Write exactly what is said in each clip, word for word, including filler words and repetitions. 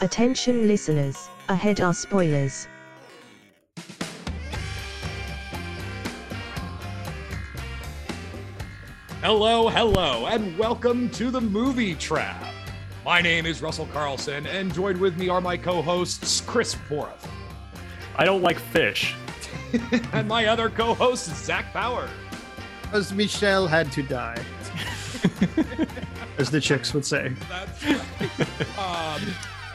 Attention listeners, ahead are spoilers. Hello, hello, and welcome to The Movie Trap. My name is Russell Carlson, and joined with me are my co-hosts, Chris Porath. I don't like fish. And my other co-host is Zach Powers. Because Michel had to die. As the chicks would say. That's right. um,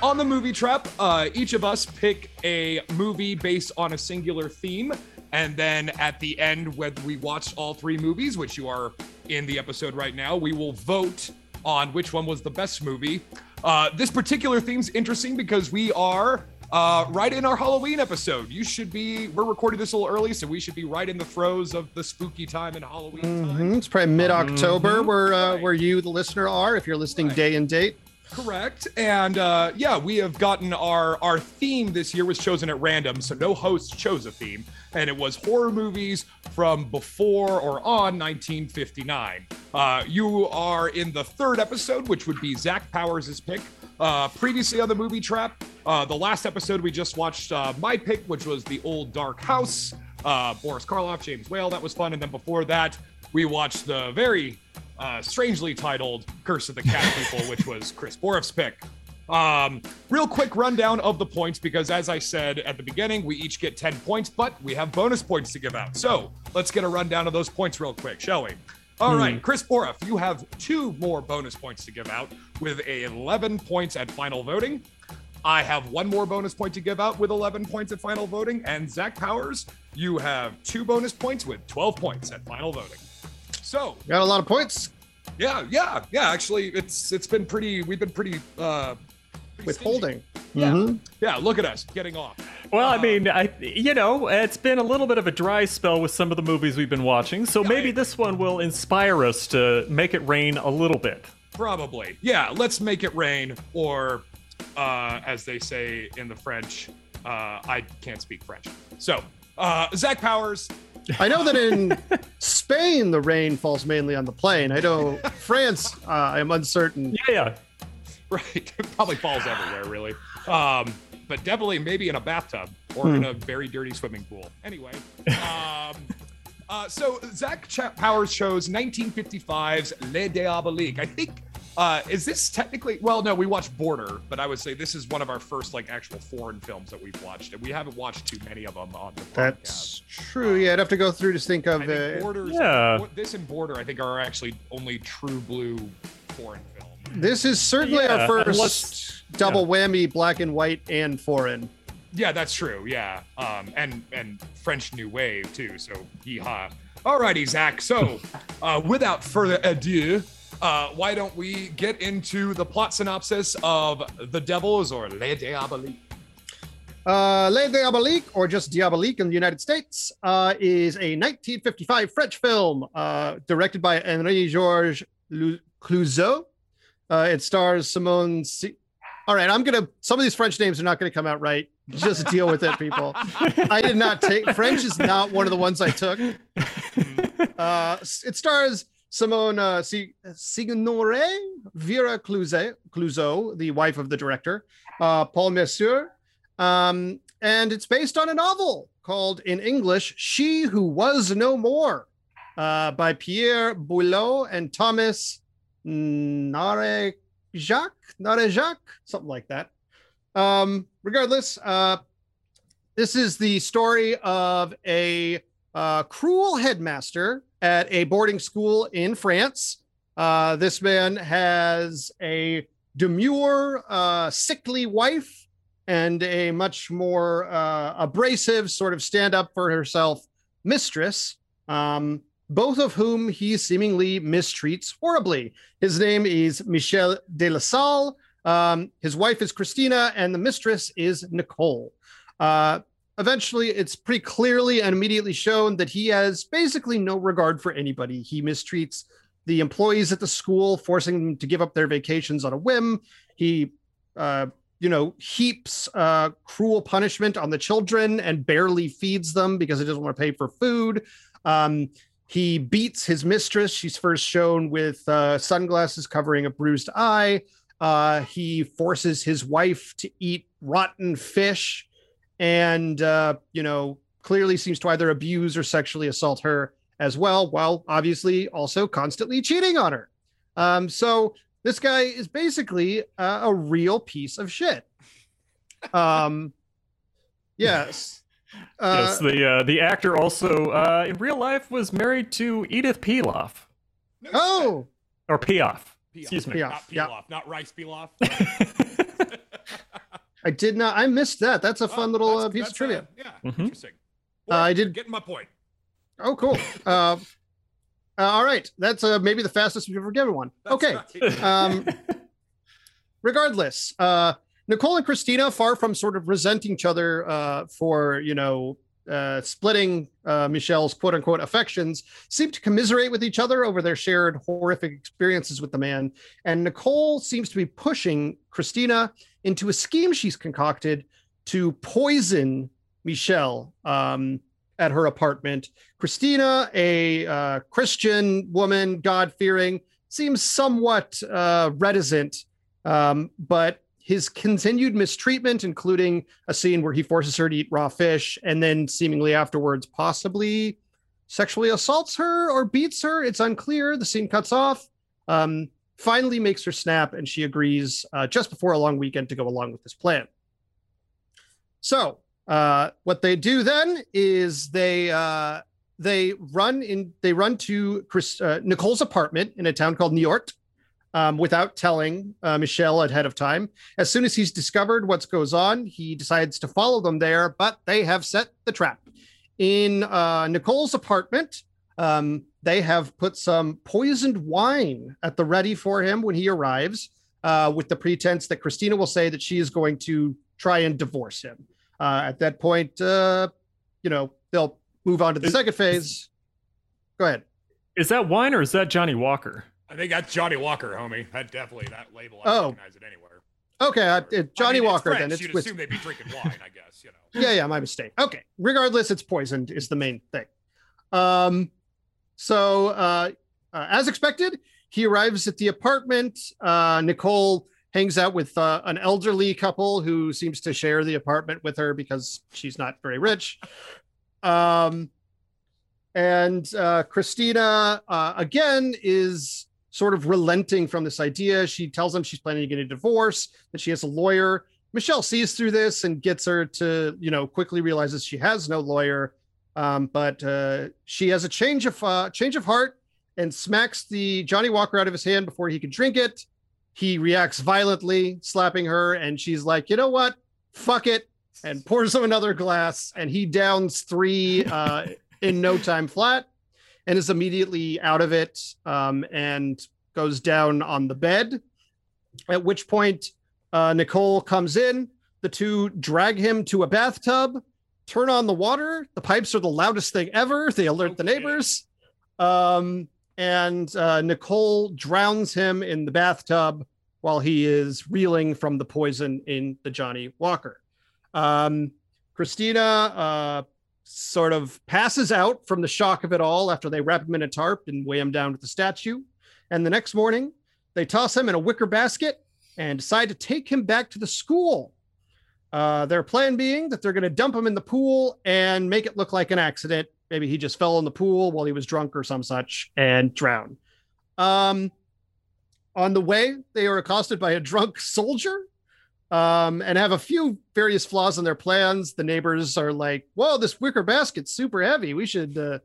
on The Movie Trap, uh, each of us pick a movie based on a singular theme. And then at the end, when we watch all three movies, which you are in the episode right now, we will vote on which one was the best movie. Uh, this particular theme's interesting because we are uh, right in our Halloween episode. You should be, we're recording this a little early, so we should be right in the throes of the spooky time and Halloween mm-hmm. time. It's probably mid-October mm-hmm. where uh, right. where you, the listener, are, if you're listening right. day and date. Correct. And uh, yeah, we have gotten our, our theme this year was chosen at random, so no host chose a theme. And it was horror movies from before or on nineteen fifty-nine. Uh, you are in the third episode, which would be Zach Powers' pick. Uh, previously on The Movie Trap, uh, the last episode we just watched uh, my pick, which was The Old Dark House, uh, Boris Karloff, James Whale. That was fun. And then before that, we watched the very uh, strangely titled Curse of the Cat People, which was Chris Porath's pick. Um, real quick rundown of the points, because as I said at the beginning, we each get ten points, but we have bonus points to give out. So let's get a rundown of those points real quick, shall we? All hmm. right, Chris Porath, you have two more bonus points to give out with eleven points at final voting. I have one more bonus point to give out with eleven points at final voting. And Zach Powers, you have two bonus points with twelve points at final voting. So you got a lot of points. Yeah, yeah, yeah. Actually, it's it's been pretty, we've been pretty... Uh, withholding. Yeah. Mm-hmm. Yeah, look at us getting off. Well, um, I mean, I you know, it's been a little bit of a dry spell with some of the movies we've been watching, so yeah, maybe this one will inspire us to make it rain a little bit. Probably. Yeah, let's make it rain, or uh, as they say in the French, uh, I can't speak French. So, uh, Zach Powers. I know that in Spain, the rain falls mainly on the plain. I know France, uh, I'm uncertain. Yeah, yeah. Right, it probably falls everywhere, really. Um, but definitely maybe in a bathtub or hmm. in a very dirty swimming pool. Anyway, um, uh, so Zach Ch- Powers chose nineteen fifty-five's Les Diaboliques. I think, uh, is this technically, well, no, we watched Border, but I would say this is one of our first like actual foreign films that we've watched, and we haven't watched too many of them on the podcast. That's true, um, yeah, I'd have to go through to think of it. Uh, yeah. This and Border, I think, are actually only true blue foreign films. This is certainly yeah, our first unless, double yeah. whammy, black and white and foreign. Yeah, that's true. Yeah, um, and and French New Wave too. So yeehaw. All righty, Zach. So, uh, without further ado, uh, why don't we get into the plot synopsis of The Devils or Les Diaboliques? Uh, Les Diaboliques, or just Diabolique in the United States, uh, is a nineteen fifty-five French film uh, directed by Henri-Georges Clouzot. Uh, it stars Simone. C- All right, I'm gonna. Some of these French names are not gonna come out right. Just deal with it, people. I did not take French. Is not one of the ones I took. Uh, it stars Simone uh, C- Signoret, Vera Clouzot, Clouzot, the wife of the director, uh, Paul Meurisse, um, and it's based on a novel called, in English, "She Who Was No More," uh, by Pierre Boileau and Thomas Narejac, Narejac, something like that. Um, regardless, uh, this is the story of a uh, cruel headmaster at a boarding school in France. Uh, this man has a demure, uh, sickly wife and a much more uh, abrasive, sort of stand-up-for-herself mistress. Um, both of whom he seemingly mistreats horribly. His name is Michel Delassalle. Um, his wife is Christina, and the mistress is Nicole. Uh, eventually, it's pretty clearly and immediately shown that he has basically no regard for anybody. He mistreats the employees at the school, forcing them to give up their vacations on a whim. He, uh, you know, heaps uh, cruel punishment on the children and barely feeds them because he doesn't want to pay for food. Um, He beats his mistress. She's first shown with uh, sunglasses covering a bruised eye. Uh, he forces his wife to eat rotten fish and, uh, you know, clearly seems to either abuse or sexually assault her as well, while obviously also constantly cheating on her. Um, so this guy is basically uh, a real piece of shit. Um, yes. Uh, yes, the uh, the actor also uh, in real life was married to Edith Piaf. Oh! Or Piaf. Piaf. Excuse me. Piaf. Not Piaf, yeah. Not Rice Piaf. I did not. I missed that. That's a fun oh, little that's, uh, piece of trivia. A, yeah, mm-hmm. Interesting. Boy, uh, I did get my point. Oh, cool. uh, uh, all right. That's uh, maybe the fastest we've ever given one. That's okay. Right. Um, regardless, uh, Nicole and Christina, far from sort of resenting each other uh, for, you know, uh, splitting uh, Michel's quote unquote affections, seem to commiserate with each other over their shared horrific experiences with the man. And Nicole seems to be pushing Christina into a scheme she's concocted to poison Michel um, at her apartment. Christina, a uh, Christian woman, God-fearing, seems somewhat uh, reticent, um, but his continued mistreatment, including a scene where he forces her to eat raw fish and then seemingly afterwards possibly sexually assaults her or beats her. It's unclear. The scene cuts off. Um, finally makes her snap, and she agrees uh, just before a long weekend to go along with this plan. So uh, what they do then is they uh, they run in they run to Chris, uh, Nicole's apartment in a town called Niort um, without telling uh, Michel ahead of time. As soon as he's discovered what goes on, he decides to follow them there, but they have set the trap. In uh, Nicole's apartment, um, they have put some poisoned wine at the ready for him when he arrives, uh, with the pretense that Christina will say that she is going to try and divorce him. Uh, at that point, uh, you know, they'll move on to the is, second phase. Go ahead. Is that wine or is that Johnny Walker? I think that's Johnny Walker, homie. That definitely, that label, I oh. recognize it anywhere. Okay, I, it, Johnny I mean, Walker. French, then it's you'd with... assume they'd be drinking wine, I guess, you know. Yeah, yeah, my mistake. Okay, regardless, it's poisoned is the main thing. Um... So, uh, uh, as expected, he arrives at the apartment. Uh, Nicole hangs out with uh, an elderly couple who seems to share the apartment with her because she's not very rich. Um, and uh, Christina, uh, again, is sort of relenting from this idea. She tells him she's planning to get a divorce, that she has a lawyer. Michel sees through this and gets her to, you know, quickly realizes she has no lawyer. Um, but uh, she has a change of uh, change of heart and smacks the Johnny Walker out of his hand before he can drink it. He reacts violently, slapping her, and she's like, you know what? Fuck it, and pours him another glass, and he downs three uh, in no time flat and is immediately out of it um, and goes down on the bed, at which point uh, Nicole comes in. The two drag him to a bathtub, turn on the water. The pipes are the loudest thing ever. They alert okay. the neighbors. Um, and uh, Nicole drowns him in the bathtub while he is reeling from the poison in the Johnny Walker. Um, Christina uh, sort of passes out from the shock of it all after they wrap him in a tarp and weigh him down with the statue. And the next morning, they toss him in a wicker basket and decide to take him back to the school. Uh, their plan being that they're going to dump him in the pool and make it look like an accident. Maybe he just fell in the pool while he was drunk or some such and drowned. Um, on the way, they are accosted by a drunk soldier um, and have a few various flaws in their plans. The neighbors are like, whoa, this wicker basket's super heavy. We should uh,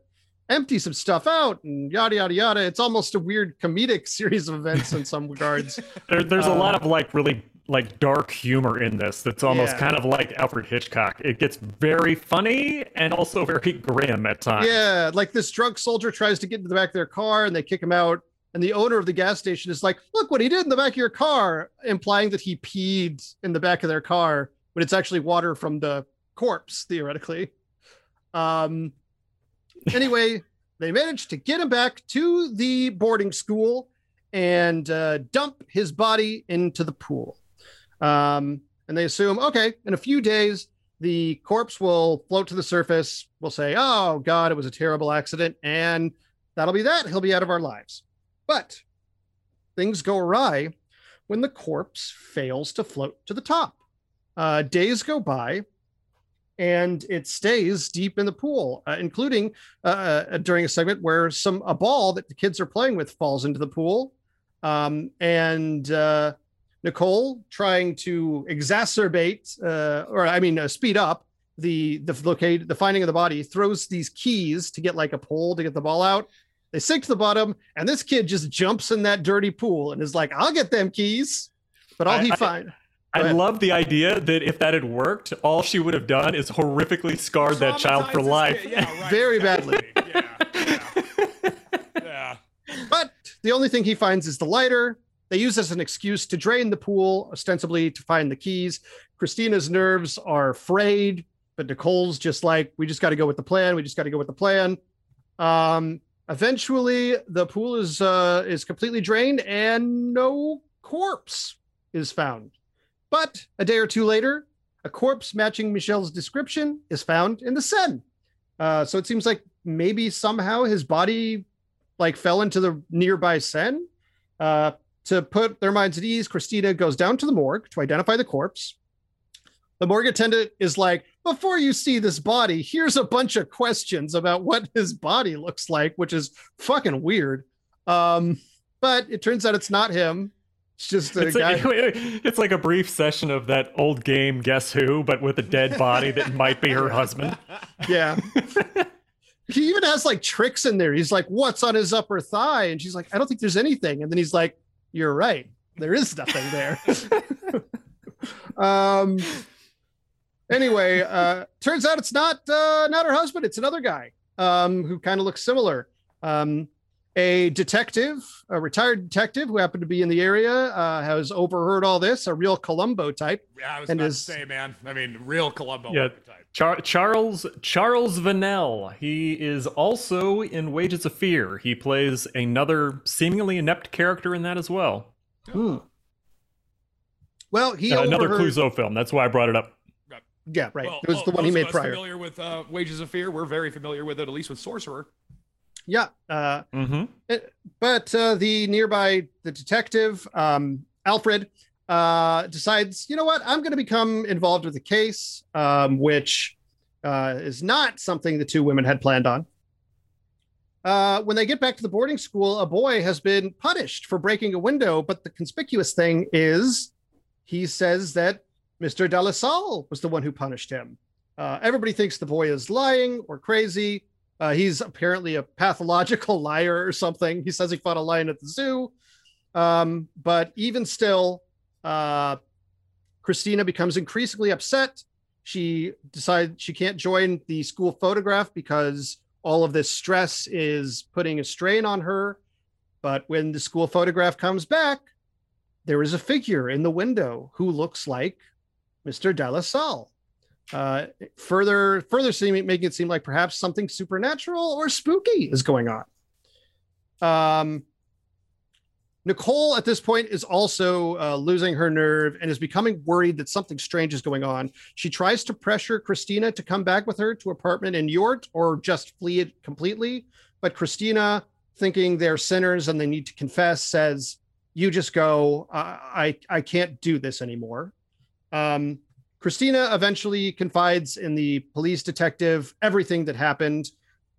empty some stuff out and yada, yada, yada. It's almost a weird comedic series of events in some regards. There, there's uh, a lot of like really... like dark humor in this that's almost yeah. kind of like Alfred Hitchcock. It gets very funny and also very grim at times. Yeah, like this drunk soldier tries to get into the back of their car and they kick him out, and the owner of the gas station is like, look what he did in the back of your car, implying that he peed in the back of their car, but it's actually water from the corpse, theoretically. Um, anyway, they managed to get him back to the boarding school and uh, dump his body into the pool. Um, and they assume, okay, in a few days, the corpse will float to the surface. We'll say, oh God, it was a terrible accident. And that'll be that. He'll be out of our lives. But things go awry when the corpse fails to float to the top. Uh, days go by and it stays deep in the pool, uh, including uh, uh, during a segment where some a ball that the kids are playing with falls into the pool. Um, and uh, Nicole, trying to exacerbate uh, or I mean, uh, speed up the the locate the finding of the body, throws these keys to get like a pole to get the ball out. They sink to the bottom, and this kid just jumps in that dirty pool and is like, I'll get them keys. But all I, he finds... I love the idea that if that had worked, all she would have done is horrifically scarred that child for life. Yeah, right. Very badly. yeah, yeah, yeah. But the only thing he finds is the lighter. They use this as an excuse to drain the pool, ostensibly to find the keys. Christina's nerves are frayed, but Nicole's just like, we just got to go with the plan. We just got to go with the plan. Um... Eventually, the pool is uh, is completely drained and no corpse is found. But a day or two later, a corpse matching Michel's description is found in the Seine. Uh, so it seems like maybe somehow his body like fell into the nearby Seine. Uh, to put their minds at ease, Christina goes down to the morgue to identify the corpse. The morgue attendant is like, before you see this body, here's a bunch of questions about what his body looks like, which is fucking weird. Um, but it turns out it's not him. It's just a it's guy. Like, it's like a brief session of that old game, Guess Who, but with a dead body that might be her husband. Yeah. He even has like tricks in there. He's like, what's on his upper thigh? And she's like, I don't think there's anything. And then he's like, you're right. There is nothing there. um. Anyway, uh, turns out it's not uh, not her husband. It's another guy um, who kind of looks similar. Um, a detective, a retired detective who happened to be in the area, uh, has overheard all this. A real Columbo type. Yeah, I was and about is, to say, man. I mean, real Columbo yeah, type. Char- Charles Charles Vanel. He is also in Wages of Fear. He plays another seemingly inept character in that as well. Hmm. Well, he uh, another overheard... Clouzot film. That's why I brought it up. Yeah, right. Well, it was oh, the one he made prior. Familiar with uh, Wages of Fear? We're very familiar with it, at least with Sorcerer. Yeah. Uh, mm-hmm. it, but uh, the nearby, the detective, um, Alfred, uh, decides, you know what? I'm going to become involved with the case, um, which uh, is not something the two women had planned on. Uh, when they get back to the boarding school, a boy has been punished for breaking a window. But the conspicuous thing is he says that Mister Delassalle was the one who punished him. Uh, everybody thinks the boy is lying or crazy. Uh, he's apparently a pathological liar or something. He says he fought a lion at the zoo. Um, but even still, uh, Christina becomes increasingly upset. She decides she can't join the school photograph because all of this stress is putting a strain on her. But when the school photograph comes back, there is a figure in the window who looks like Mister Delassalle, uh, further, further seeming, making it seem like perhaps something supernatural or spooky is going on. Um, Nicole at this point is also uh, losing her nerve and is becoming worried that something strange is going on. She tries to pressure Christina to come back with her to apartment in Niort or just flee it completely. But Christina, thinking they're sinners and they need to confess, says, you just go, I, I, I can't do this anymore. Um, Christina eventually confides in the police detective everything that happened,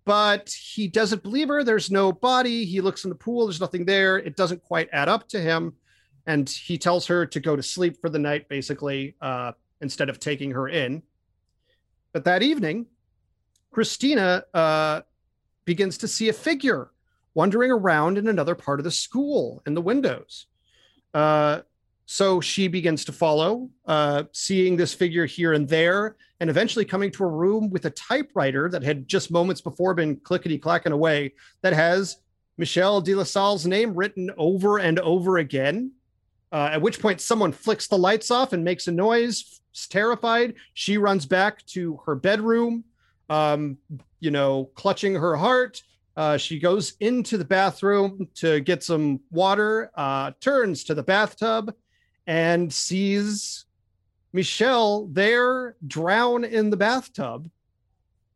but he doesn't believe her. There's no body. He looks in the pool. There's nothing there. It doesn't quite add up to him. And he tells her to go to sleep for the night, basically, uh, instead of taking her in. But that evening, Christina uh, begins to see a figure wandering around in another part of the school in the windows. Uh, So she begins to follow, uh, seeing this figure here and there, and eventually coming to a room with a typewriter that had just moments before been clickety-clacking away that has Michel Delassalle's name written over and over again, uh, at which point someone flicks the lights off and makes a noise. Terrified, she runs back to her bedroom, um, you know, clutching her heart. Uh, she goes into the bathroom to get some water, uh, turns to the bathtub, and sees Michel there drown in the bathtub.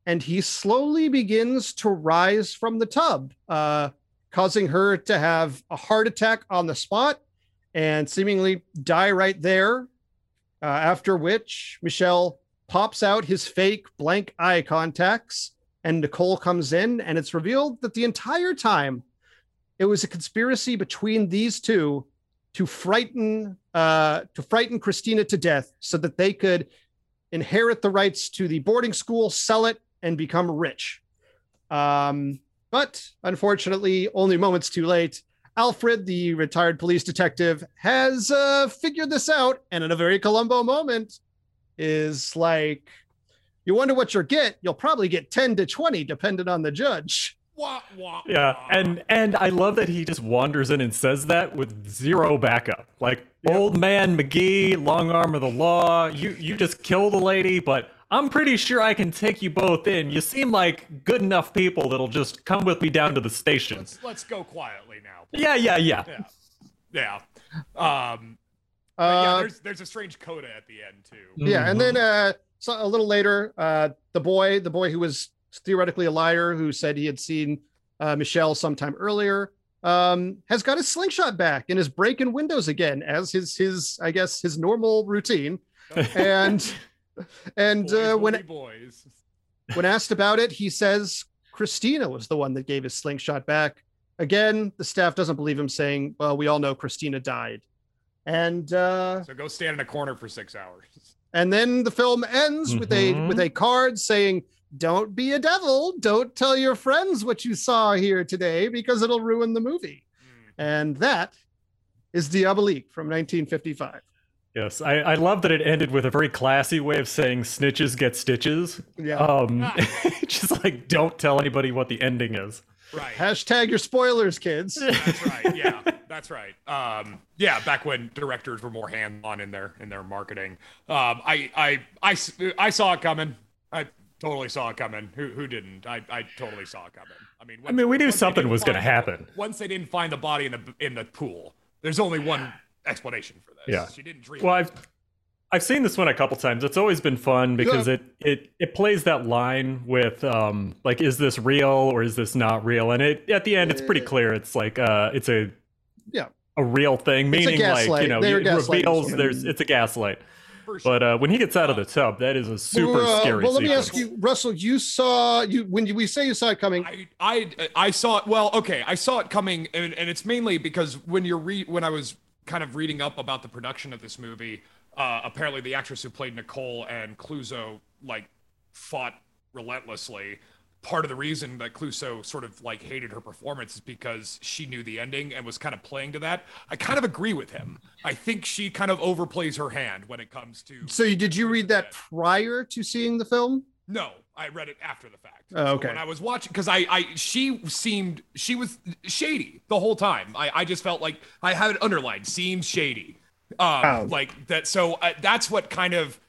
And he slowly begins to rise from the tub, uh, causing her to have a heart attack on the spot and seemingly die right there, uh, after which Michel pops out his fake blank eye contacts and Nicole comes in, and it's revealed that the entire time it was a conspiracy between these two to frighten uh, to frighten Christina to death so that they could inherit the rights to the boarding school, sell it, and become rich. Um, but unfortunately, only moments too late, Alfred, the retired police detective, has uh, figured this out, and in a very Columbo moment is like, you wonder what you'll get. You'll probably get ten to twenty, depending on the judge. Wah, wah, wah. Yeah, and and I love that he just wanders in and says that with zero backup. Like, yep. Old man McGee, long arm of the law, you, you just killed a lady, but I'm pretty sure I can take you both in. You seem like good enough people that'll just come with me down to the station. Let's, let's go quietly now. Yeah, yeah, yeah. Yeah. yeah. Um, uh, yeah there's, there's a strange coda at the end, too. Yeah, mm-hmm. and then uh, so a little later, uh, the boy, the boy who was... theoretically a liar who said he had seen uh, Michel sometime earlier, um, has got his slingshot back and is breaking windows again as his, his I guess, his normal routine. Oh. And and boys, uh, when, boys. when asked about it, he says Christina was the one that gave his slingshot back. Again, the staff doesn't believe him, saying, well, we all know Christina died. And uh, so go stand in a corner for six hours. And then the film ends mm-hmm. with a with a card saying, don't be a devil. Don't tell your friends what you saw here today because it'll ruin the movie. Mm. And that is Diabolique from nineteen fifty-five. Yes, I, I love that it ended with a very classy way of saying snitches get stitches. Yeah. Um, ah. Just like, don't tell anybody what the ending is. Right. Hashtag your spoilers, kids. That's right. Yeah, that's right. Um, yeah, back when directors were more hands-on in their in their marketing. Um, I, I, I, I saw it coming. I Totally saw it coming. Who who didn't? I, I totally saw it coming. I mean, once, I mean, we knew something was going to happen. Once they didn't find the body in the in the pool, there's only one explanation for this. Yeah, she didn't dream. Well, I've I've seen this one a couple times. It's always been fun because yeah. it it it plays that line with um like, is this real or is this not real? And it at the end, it's pretty clear. It's like uh, it's a yeah a real thing, meaning like, you know, it reveals there's it's a gaslight. But uh, when he gets out of the tub, that is a super well, uh, scary Well, let sequence. Me ask you, Russell, you saw, you when you, we say you saw it coming. I, I, I saw it, well, okay, I saw it coming, and, and it's mainly because when you're re when I was kind of reading up about the production of this movie, uh, apparently the actress who played Nicole and Clouzot, like, fought relentlessly. Part of the reason that Clouzot sort of, like, hated her performance is because she knew the ending and was kind of playing to that. I kind of agree with him. I think she kind of overplays her hand when it comes to... So did you read that prior to seeing the film? No, I read it after the fact. Oh, okay. So when I was watching, because I, I, she seemed, she was shady the whole time. I, I just felt like, I have it underlined, seems shady. Um, oh. Like that, so I, that's what kind of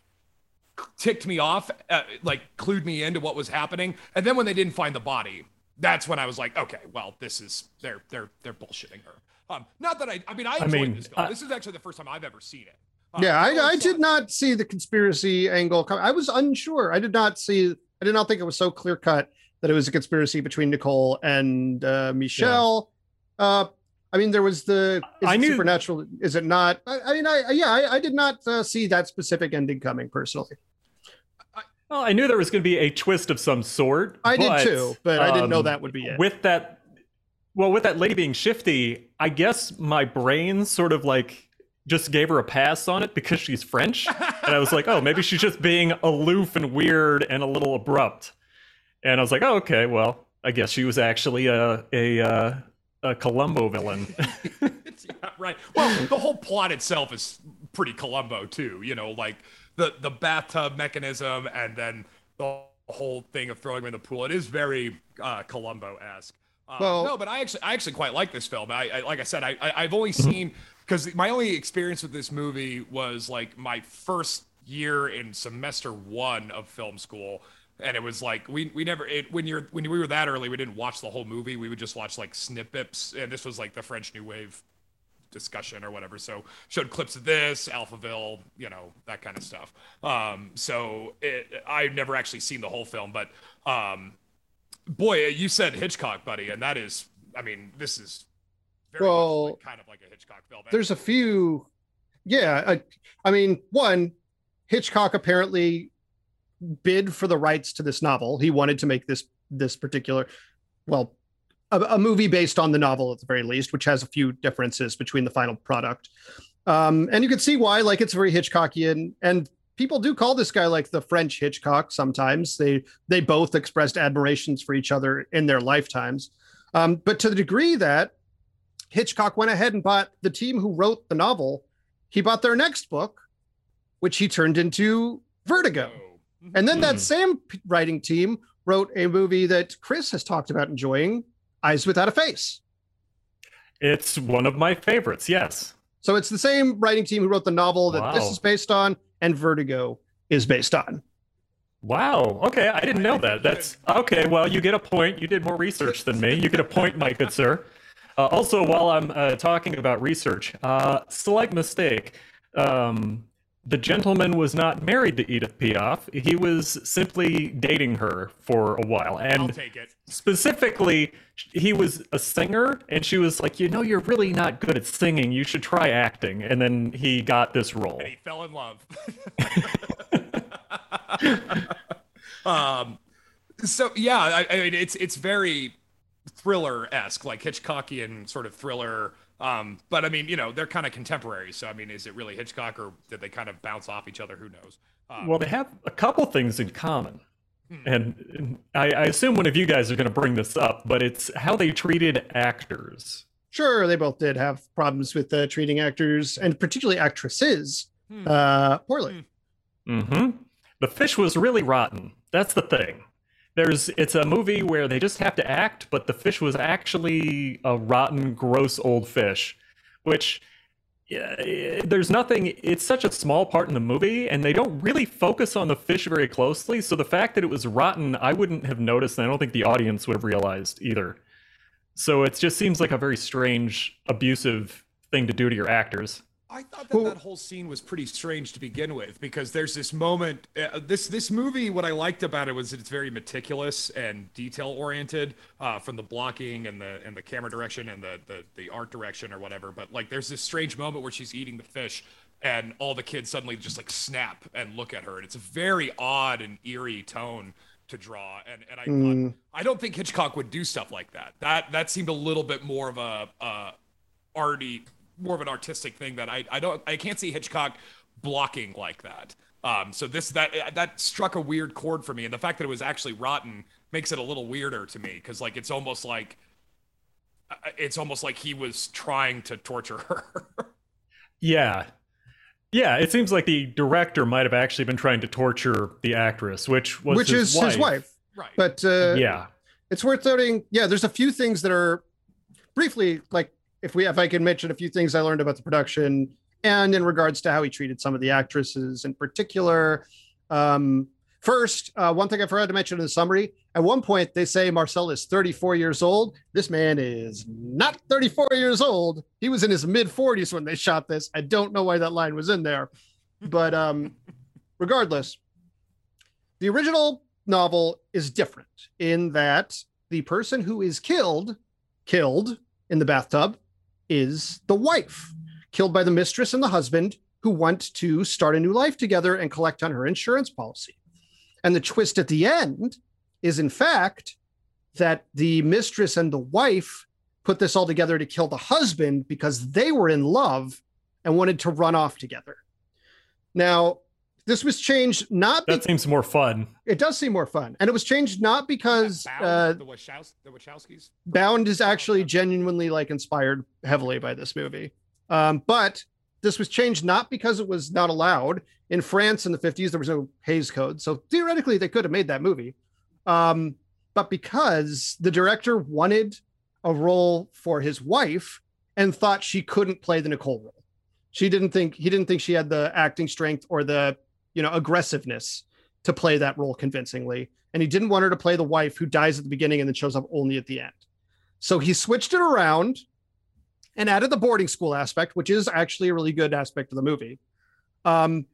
ticked me off, uh, like clued me into what was happening. And then when they didn't find the body, that's when I was like, okay, well, this is they're they're they're bullshitting her. Um, not that I, I mean, I enjoyed I mean, this film. I, this is actually the first time I've ever seen it. Um, yeah, I, I did not see the conspiracy angle. I was unsure. I did not see. I did not think it was so clear cut that it was a conspiracy between Nicole and uh, Michel. Yeah. Uh, I mean, there was the is I it knew, supernatural. Is it not? I, I mean, I yeah, I, I did not uh, see that specific ending coming personally. Well, I knew there was going to be a twist of some sort. I but, did too, but um, I didn't know that would be it. With that, well, with that lady being shifty, I guess my brain sort of like just gave her a pass on it because she's French. And I was like, oh, maybe she's just being aloof and weird and a little abrupt. And I was like, oh, okay, well, I guess she was actually a a, a, a Columbo villain. It's not right. Well, the whole plot itself is pretty Columbo too, you know, like, the the bathtub mechanism and then the whole thing of throwing him in the pool. It is very uh, Columbo-esque. Uh, well, no, but I actually I actually quite like this film. I, I like I said, I, I I've only seen, because my only experience with this movie was like my first year in semester one of film school, and it was like we we never it, when you're when we were that early, we didn't watch the whole movie. We would just watch like snippets, and this was like the French New Wave discussion or whatever, so showed clips of this, Alphaville, you know, that kind of stuff. Um, so it, I've never actually seen the whole film, but um, boy, you said Hitchcock, buddy, and that is, I mean, this is very well, much like, kind of like a Hitchcock film. There's a few. Yeah. I, I mean, one, Hitchcock apparently bid for the rights to this novel. He wanted to make this, this particular, well, a, a movie based on the novel at the very least, which has a few differences between the final product. Um, and you can see why, like, it's very Hitchcockian, and people do call this guy like the French Hitchcock. Sometimes they, they both expressed admirations for each other in their lifetimes. Um, but to the degree that Hitchcock went ahead and bought the team who wrote the novel, he bought their next book, which he turned into Vertigo. And then that same writing team wrote a movie that Chris has talked about enjoying, Eyes Without a Face. It's one of my favorites, yes. So it's the same writing team who wrote the novel that wow. this is based on and Vertigo is based on. Wow. Okay, I didn't know that. That's okay. Well, you get a point. You did more research than me. You get a point, my good sir. Uh, also, while I'm uh, talking about research, uh, slight mistake. Um, the gentleman was not married to Edith Piaf. He was simply dating her for a while. And I'll take it. Specifically, he was a singer, and she was like, you know, you're really not good at singing. You should try acting. And then he got this role. And he fell in love. um, so, yeah, I, I mean, it's, it's very thriller-esque, like Hitchcockian sort of thriller. Um, but I mean, you know, they're kind of contemporary. So I mean, is it really Hitchcock, or did they kind of bounce off each other? Who knows? Um, well, they have a couple things in common. Hmm. And, and I, I assume one of you guys are going to bring this up, but it's how they treated actors. Sure. They both did have problems with uh, treating actors, and particularly actresses, hmm. uh, poorly. Mm-hmm. The fish was really rotten. That's the thing. There's, it's a movie where they just have to act, but the fish was actually a rotten, gross old fish, which yeah, there's nothing. It's such a small part in the movie, and they don't really focus on the fish very closely. So the fact that it was rotten, I wouldn't have noticed, and I don't think the audience would have realized either. So it just seems like a very strange, abusive thing to do to your actors. I thought that that whole scene was pretty strange to begin with, because there's this moment, uh, this this movie, what I liked about it was that it's very meticulous and detail oriented, uh, from the blocking and the and the camera direction and the, the, the art direction or whatever. But like, there's this strange moment where she's eating the fish and all the kids suddenly just like snap and look at her. And it's a very odd and eerie tone to draw. And, and I mm. thought, I don't think Hitchcock would do stuff like that. That, that seemed a little bit more of a, a arty, more of an artistic thing that I, I don't, I can't see Hitchcock blocking like that. Um, so this, that, that struck a weird chord for me. And the fact that it was actually rotten makes it a little weirder to me. Cause like, it's almost like, it's almost like he was trying to torture her. Yeah. Yeah. It seems like the director might've actually been trying to torture the actress, which was, which his is wife. his wife. Right. But uh, yeah, it's worth noting. Yeah. There's a few things that are briefly like, If we, if I can mention a few things I learned about the production and in regards to how he treated some of the actresses in particular. Um, first, uh, one thing I forgot to mention in the summary, at one point they say Marcel is thirty-four years old. This man is not thirty-four years old. He was in his mid forties when they shot this. I don't know why that line was in there, but um, regardless, the original novel is different in that the person who is killed, killed in the bathtub, is the wife, killed by the mistress and the husband, who want to start a new life together and collect on her insurance policy. And the twist at the end is, in fact, that the mistress and the wife put this all together to kill the husband because they were in love and wanted to run off together. Now, this was changed not... That seems more fun. It does seem more fun. And it was changed not because... Bound, uh, the, Wachowskis, the Wachowskis? Bound is actually genuinely like inspired heavily by this movie. Um, but this was changed not because it was not allowed. In France in the fifties, there was no Hays Code. So theoretically, they could have made that movie. Um, but because the director wanted a role for his wife and thought she couldn't play the Nicole role. She didn't think... He didn't think she had the acting strength or the... you know, aggressiveness to play that role convincingly. And he didn't want her to play the wife who dies at the beginning and then shows up only at the end. So he switched it around and added the boarding school aspect, which is actually a really good aspect of the movie. Um,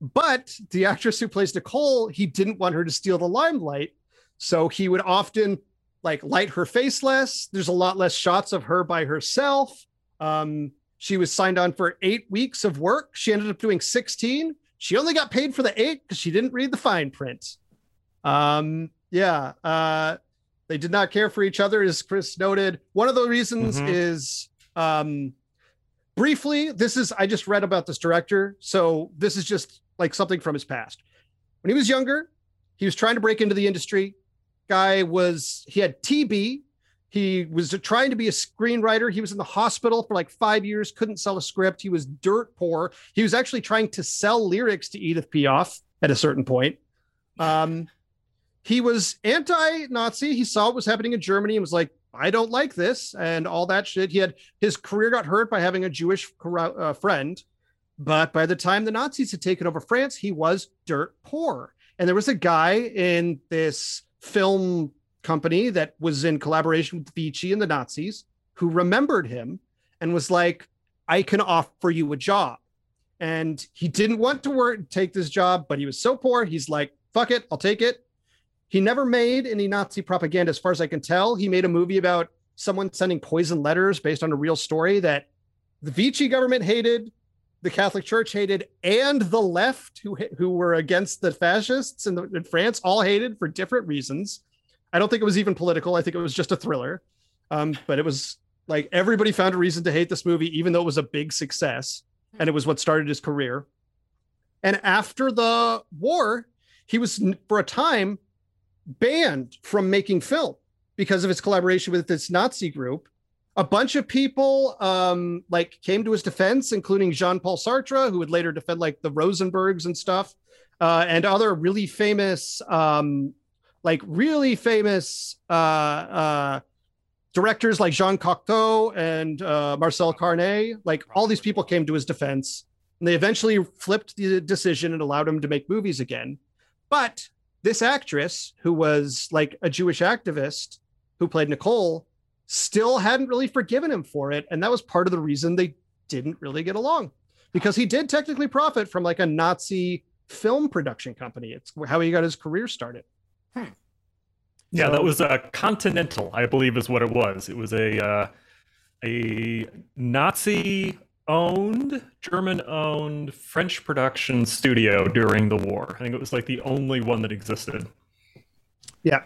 but the actress who plays Nicole, he didn't want her to steal the limelight. So he would often like light her face less. There's a lot less shots of her by herself. Um, she was signed on for eight weeks of work. She ended up doing sixteen. She only got paid for the eight because she didn't read the fine print. Um, yeah. Uh, they did not care for each other, as Chris noted. One of the reasons mm-hmm. is um, briefly, this is, I just read about this director. So this is just like something from his past. When he was younger, he was trying to break into the industry. Guy was, he had T B. He was trying to be a screenwriter. He was in the hospital for like five years, couldn't sell a script. He was dirt poor. He was actually trying to sell lyrics to Edith Piaf at a certain point. Um, he was anti-Nazi. He saw what was happening in Germany and was like, I don't like this and all that shit. He had, his career got hurt by having a Jewish uh, friend. But by the time the Nazis had taken over France, he was dirt poor. And there was a guy in this film company that was in collaboration with Vichy and the Nazis who remembered him and was like, I can offer you a job. And he didn't want to work, take this job, but he was so poor. He's like, fuck it, I'll take it. He never made any Nazi propaganda, as far as I can tell. He made a movie about someone sending poison letters based on a real story that the Vichy government hated, the Catholic Church hated, and the left, who who were against the fascists in, the, in France, all hated for different reasons. I don't think it was even political. I think it was just a thriller. Um, but it was like everybody found a reason to hate this movie, even though it was a big success. And it was what started his career. And after the war, he was, for a time, banned from making film because of his collaboration with this Nazi group. A bunch of people um, like came to his defense, including Jean-Paul Sartre, who would later defend like the Rosenbergs and stuff, uh, and other really famous, um, like really famous uh, uh, directors like Jean Cocteau and uh, Marcel Carné. Like all these people came to his defense, and they eventually flipped the decision and allowed him to make movies again. But this actress, who was like a Jewish activist who played Nicole, still hadn't really forgiven him for it. And that was part of the reason they didn't really get along, because he did technically profit from like a Nazi film production company. It's how he got his career started. Hmm. Yeah, so, that was a Continental, I believe is what it was. It was a, uh, a Nazi owned, German owned French production studio during the war. I think it was like the only one that existed. Yeah.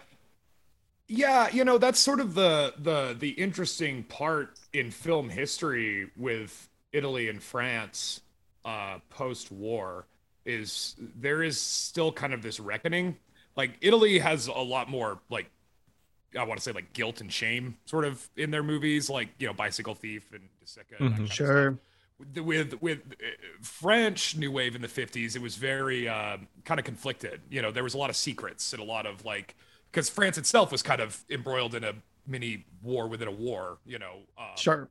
Yeah, you know, that's sort of the the the interesting part in film history with Italy and France uh, post-war, is there is still kind of this reckoning. Like Italy has a lot more like, I want to say like guilt and shame sort of in their movies, like, you know, Bicycle Thief and Secca. Mm-hmm, sure. With with French New Wave in the fifties, it was very uh, kind of conflicted. You know, there was a lot of secrets and a lot of like, because France itself was kind of embroiled in a mini war within a war, you know. Um, sure.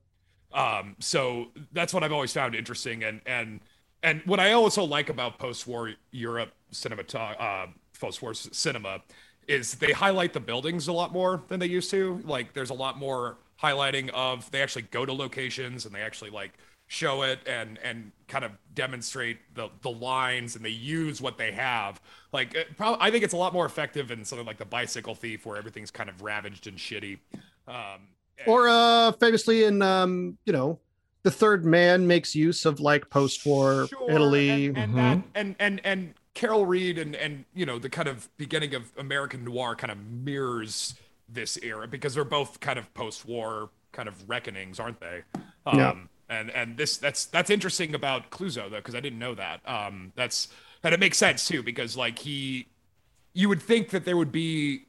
Um, so that's what I've always found interesting, and and and what I also like about post-war Europe cinema, uh, post-war cinema, is they highlight the buildings a lot more than they used to. Like, there's a lot more highlighting of, they actually go to locations and they actually like show it and and kind of demonstrate the the lines, and they use what they have. Like it, probably, I think it's a lot more effective in something like the Bicycle Thief, where everything's kind of ravaged and shitty. Um, and or uh, famously in, um, you know, The Third Man makes use of like post-war sure, Italy. And and, mm-hmm. that, and and and Carol Reed and, and, you know, the kind of beginning of American noir kind of mirrors this era, because they're both kind of post-war kind of reckonings, aren't they? Um, yeah. And and this that's that's interesting about Clouzot, though, because I didn't know that. Um, that's and it makes sense too, because like he, you would think that there would be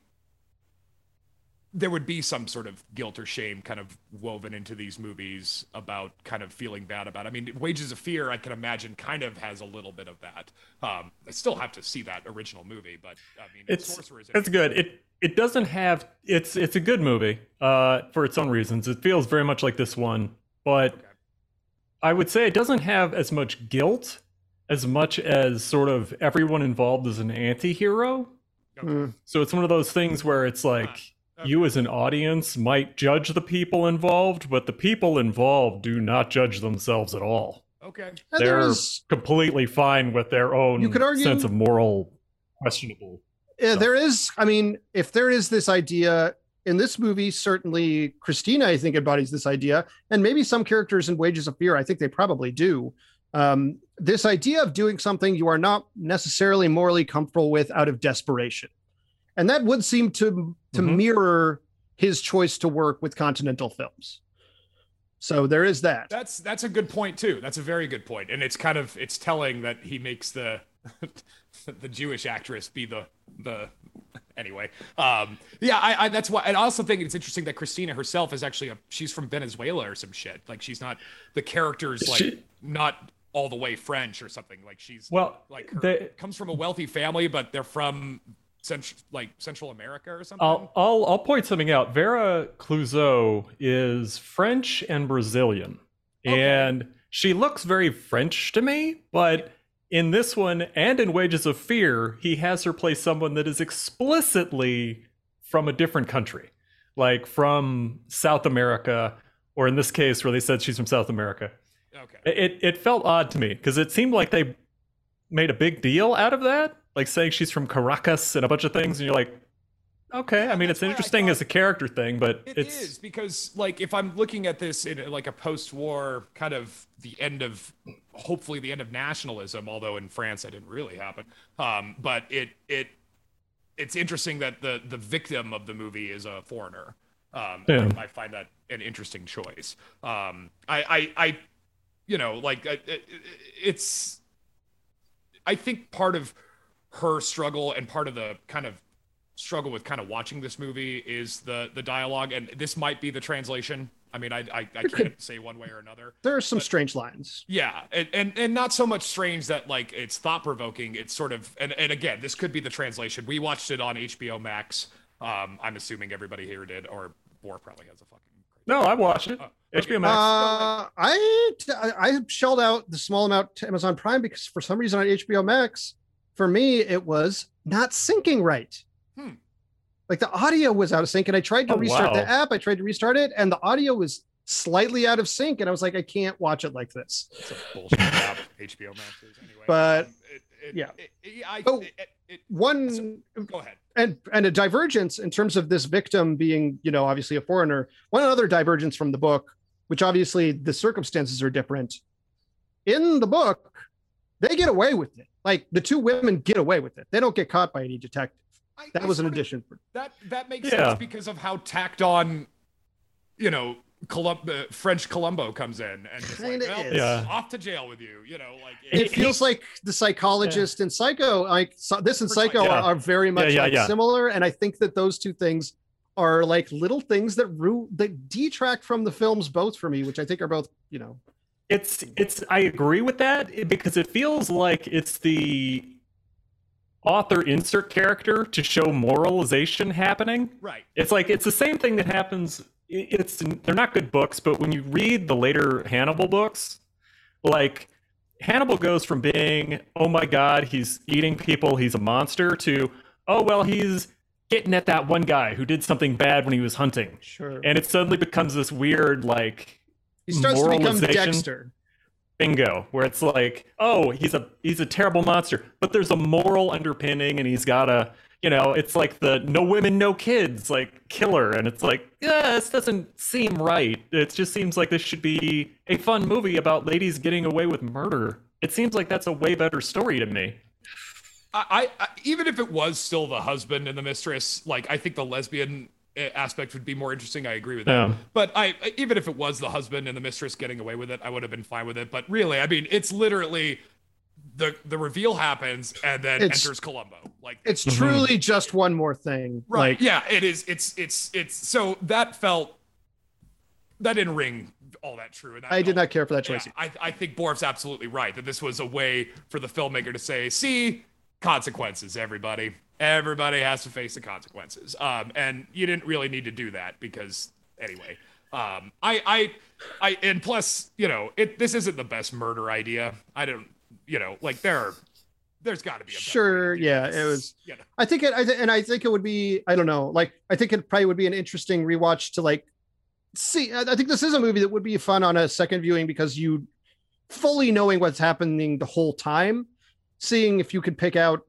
there would be some sort of guilt or shame kind of woven into these movies about kind of feeling bad about. I mean, Wages of Fear, I can imagine, kind of has a little bit of that. Um, I still have to see that original movie, but I mean, it's Sorcerer is it's good. It it doesn't have it's it's a good movie uh, for its own reasons. It feels very much like this one, but. Okay. I would say it doesn't have as much guilt as much as sort of everyone involved is an anti-hero. Okay. So it's one of those things where it's like ah, okay. you as an audience might judge the people involved, but the people involved do not judge themselves at all. Okay. And They're was, completely fine with their own you could argue, sense of moral questionable. Yeah, stuff. There is, I mean, if there is this idea in this movie, certainly Christina, I think, embodies this idea, and maybe some characters in Wages of Fear, I think they probably do. Um, this idea of doing something you are not necessarily morally comfortable with out of desperation. And that would seem to, to mm-hmm. mirror his choice to work with Continental Films. So there is that. That's that's a good point, too. That's a very good point. And it's kind of, it's telling that he makes the the Jewish actress be the, the anyway. Um, yeah, I, I that's why. And I also think it's interesting that Christina herself is actually, a she's from Venezuela or some shit. Like, she's not, the character's like she, not all the way French or something. Like, she's, well, like, her, they, comes from a wealthy family, but they're from Central, like Central America or something. I'll, I'll I'll point something out. Vera Clouzot is French and Brazilian, okay. and she looks very French to me. But in this one and in Wages of Fear, he has her play someone that is explicitly from a different country, like from South America, or in this case, where they said she's from South America. Okay. It it felt odd to me because it seemed like they made a big deal out of that. Like saying she's from Caracas and a bunch of things, and you're like, okay. I mean, that's it's interesting thought, as a character thing, but it it's... is because, like, if I'm looking at this in like a post-war kind of the end of, hopefully the end of nationalism, although in France that didn't really happen. Um, but it it it's interesting that the the victim of the movie is a foreigner. Um, yeah. I, I find that an interesting choice. Um, I, I I you know like it, it, it's I think part of her struggle and part of the kind of struggle with kind of watching this movie is the the dialogue, and this might be the translation. I mean, I I, I can't say one way or another. There are some but, strange lines. Yeah, and, and and not so much strange that like it's thought provoking. It's sort of and and again, this could be the translation. We watched it on H B O Max. Um, I'm assuming everybody here did, or Boar probably has a fucking. No, I watched it. Oh, okay. H B O Max. Uh, I I shelled out the small amount to Amazon Prime because for some reason on H B O Max. For me, it was not syncing right. Hmm. Like the audio was out of sync, and I tried to oh, restart wow. the app. I tried to restart it, and the audio was slightly out of sync, and I was like, I can't watch it like this. It's a bullshit app, H B O Max is anyway. But um, it, it, yeah, it, it, I, oh, it, it, one. So, go ahead. And and a divergence in terms of this victim being, you know, obviously a foreigner. One other divergence from the book, which obviously the circumstances are different. In the book, they get away with it. Like the two women get away with it. They don't get caught by any detective. That I, I was an addition. For... That that makes yeah. sense because of how tacked on, you know, Colum- uh, French Columbo comes in and just like, well, yeah. off to jail with you. You know, like it, it feels like the psychologist yeah. and Psycho. Like so, this and Psycho yeah. are very much yeah, yeah, like yeah. similar, and I think that those two things are like little things that ru- that detract from the films both for me, which I think are both, you know. It's, it's, I agree with that because it feels like it's the author insert character to show moralization happening. Right. It's like, it's the same thing that happens. It's, they're not good books, but when you read the later Hannibal books, like Hannibal goes from being, oh my God, he's eating people, he's a monster, to, oh, well, he's getting at that one guy who did something bad when he was hunting. Sure. And it suddenly becomes this weird, like, he starts to become Dexter. Bingo, where it's like, oh, he's a he's a terrible monster, but there's a moral underpinning, and he's got a, you know, it's like the no women, no kids, like killer, and it's like, yeah, this doesn't seem right. It just seems like this should be a fun movie about ladies getting away with murder. It seems like that's a way better story to me. I, I even if it was still the husband and the mistress, like I think the lesbian aspect would be more interesting. I agree with that. Yeah. But I, even if it was the husband and the mistress getting away with it, I would have been fine with it. But really, I mean, it's literally the the reveal happens and then it's, enters Columbo. Like it's mm-hmm. truly just one more thing. Right. Like, yeah, it is. It's it's it's so that felt that didn't ring all that true. And that I felt, did not care for that choice. Yeah, I, I think Borf's absolutely right that this was a way for the filmmaker to say, see, consequences, everybody. Everybody has to face the consequences. Um, and you didn't really need to do that because anyway, um, I, I, I, and plus, you know, it, this isn't the best murder idea. I don't, you know, like there are, there's gotta be a sure. Yeah. It was, you know. I think it, I th- and I think it would be, I don't know, like, I think it probably would be an interesting rewatch to like, see, I, I think this is a movie that would be fun on a second viewing because you fully knowing what's happening the whole time, seeing if you could pick out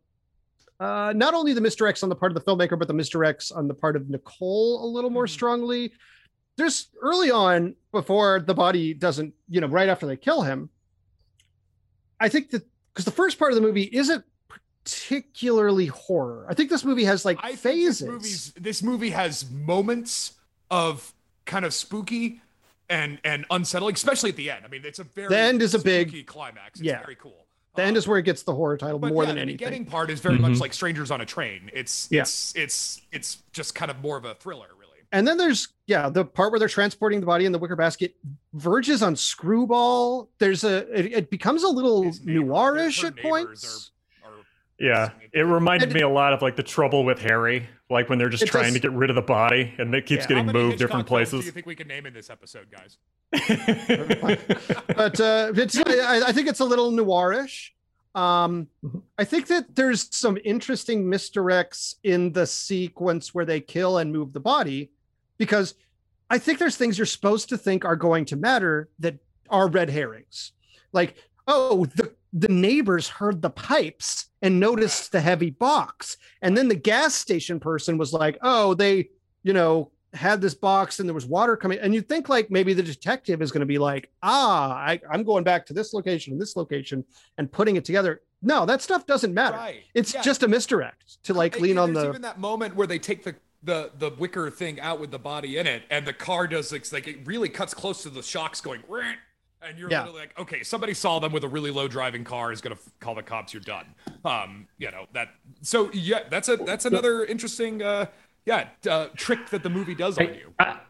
Uh, not only the misdirects on the part of the filmmaker, but the misdirects on the part of Nicole a little more strongly. There's early on, before the body doesn't, you know, right after they kill him, I think that, because the first part of the movie isn't particularly horror. I think this movie has like I phases. This, this movie has moments of kind of spooky and and unsettling, especially at the end. I mean, it's a very the end is a big climax. It's yeah. very cool. The end is where it gets the horror title but more yeah, than anything. The beginning part is very mm-hmm. much like Strangers on a Train. It's yeah. it's it's it's just kind of more of a thriller, really. And then there's yeah, the part where they're transporting the body in the wicker basket verges on screwball. There's a it, it becomes a little noirish at points. Are, are yeah, it reminded it, me a lot of like The Trouble with Harry, like when they're just trying does, to get rid of the body and it keeps yeah, getting moved Hitchcock different places. Do you think we can name in this episode, guys? but uh it's, I, I think it's a little noirish. um I think that there's some interesting misdirects in the sequence where they kill and move the body, because I think there's things you're supposed to think are going to matter that are red herrings, like oh the the neighbors heard the pipes and noticed the heavy box, and then the gas station person was like, oh they you know had this box and there was water coming, and you'd think like maybe the detective is going to be like, ah, I, I'm going back to this location and this location and putting it together. No, that stuff doesn't matter. Right. It's yeah. just a misdirect to like and, lean and on the. Even that moment where they take the the the wicker thing out with the body in it, and the car does like, like it really cuts close to the shocks going, and you're yeah. like, okay, somebody saw them with a really low driving car is going to call the cops. You're done. Um, you know that. So yeah, that's a that's another interesting. Uh, Yeah, uh, trick that the movie does on I, you. I,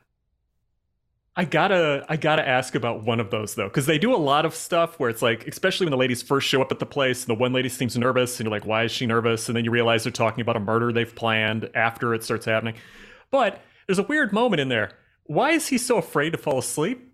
I gotta, I gotta ask about one of those though, because they do a lot of stuff where it's like, especially when the ladies first show up at the place, and the one lady seems nervous, and you're like, why is she nervous? And then you realize they're talking about a murder they've planned after it starts happening. But there's a weird moment in there. Why is he so afraid to fall asleep?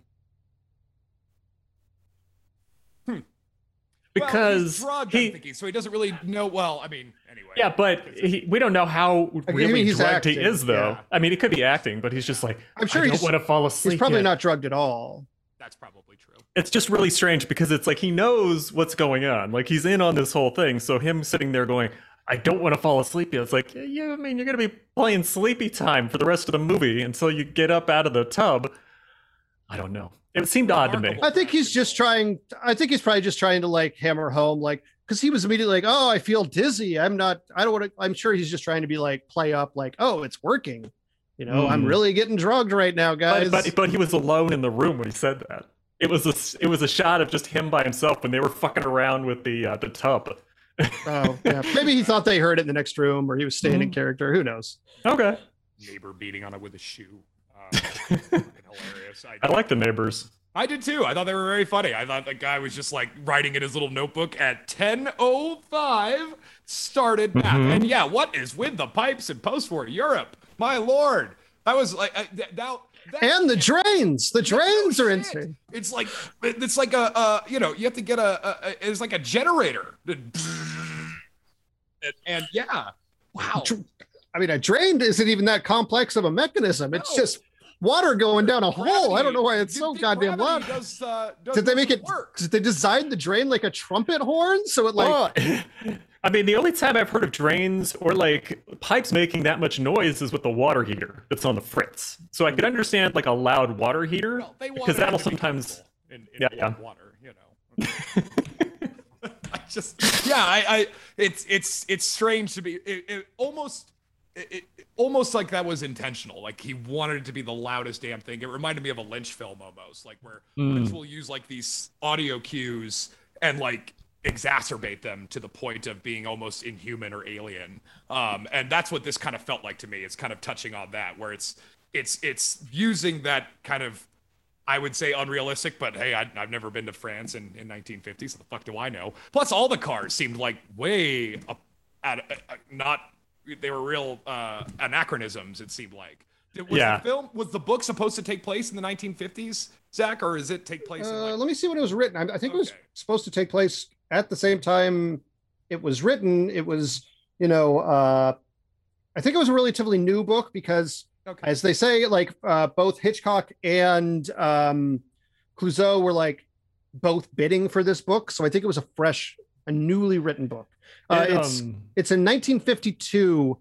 Because well, he's he, thinking, so he doesn't really know. Well, I mean, anyway. Yeah, but he, we don't know how really drugged acting. he is, though. Yeah. I mean, it could be acting, but he's just like, I'm sure I don't want to fall asleep. He's probably yet. not drugged at all. That's probably true. It's just really strange because it's like he knows what's going on. Like he's in on this whole thing. So him sitting there going, I don't want to fall asleep yet. It's like, yeah, I mean, you're going to be playing sleepy time for the rest of the movie until you get up out of the tub. I don't know. It seemed odd to me. I think he's just trying. I think he's probably just trying to like hammer home, like, because he was immediately like, "Oh, I feel dizzy. I'm not. I don't want to." I'm sure he's just trying to be like, play up, like, "Oh, it's working. You know, mm. I'm really getting drugged right now, guys." But, but but he was alone in the room when he said that. It was a it was a shot of just him by himself when they were fucking around with the uh, the tub. Oh, yeah. Maybe he thought they heard it in the next room, or he was staying mm. in character. Who knows? Okay. Neighbor beating on it with a shoe. Uh, hilarious. I, I like the neighbors. I did too. I thought they were very funny. I thought the guy was just like writing in his little notebook at ten oh five started math. Mm-hmm. And yeah, what is with the pipes in post-war Europe? My lord. That was like I, that, that, and the drains. The drains are insane. It's like it's like a uh, you know, you have to get a, a it's like a generator. And, and yeah. Wow. I mean, a drain isn't even that complex of a mechanism. It's no. just water going down a gravity. hole. I don't know why it's did, so goddamn loud. Does, uh, does, did they make it? Work? Did they design the drain like a trumpet horn? So it like. Oh. I mean, the only time I've heard of drains or like pipes making that much noise is with the water heater that's on the fritz. So I could understand like a loud water heater well, because that'll sometimes. In, in yeah, yeah. Water, you know. Okay. I just yeah, I, I it's it's it's strange to be it, it almost. It, it, almost like that was intentional. Like he wanted it to be the loudest damn thing. It reminded me of a Lynch film almost, like where mm. Lynch will use like these audio cues and like exacerbate them to the point of being almost inhuman or alien. Um, and that's what this kind of felt like to me. It's kind of touching on that, where it's it's it's using that kind of, I would say unrealistic, but hey, I, I've never been to France in in nineteen fifty, so the fuck do I know? Plus, all the cars seemed like way up, at, uh, not. They were real uh, anachronisms, it seemed like. Was yeah. the film, was the book supposed to take place in the nineteen fifties, Zach, or is it take place? Uh, in like... Let me see when it was written. I, I think okay. it was supposed to take place at the same time it was written. It was, you know, uh, I think it was a relatively new book because, okay. as they say, like uh, both Hitchcock and um, Clouzot were like both bidding for this book. So I think it was a fresh a newly written book. Uh, and, um, it's it's in nineteen fifty-two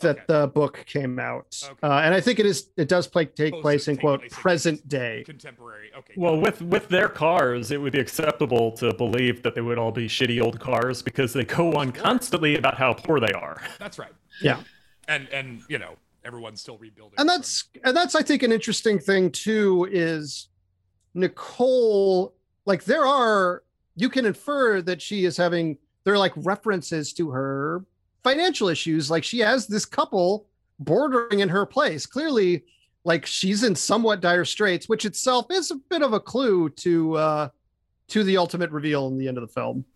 that okay. the book came out, okay. uh, and I think it is it does play take Close place in quote place present day contemporary. Okay. Well, with with their cars, it would be acceptable to believe that they would all be shitty old cars because they go on constantly about how poor they are. That's right. Yeah, and and you know everyone's still rebuilding. And that's from... and that's I think an interesting thing too is Nicole. Like there are, you can infer that she is having, there are like references to her financial issues. Like she has this couple bordering in her place. Clearly, like she's in somewhat dire straits, which itself is a bit of a clue to uh, to the ultimate reveal in the end of the film.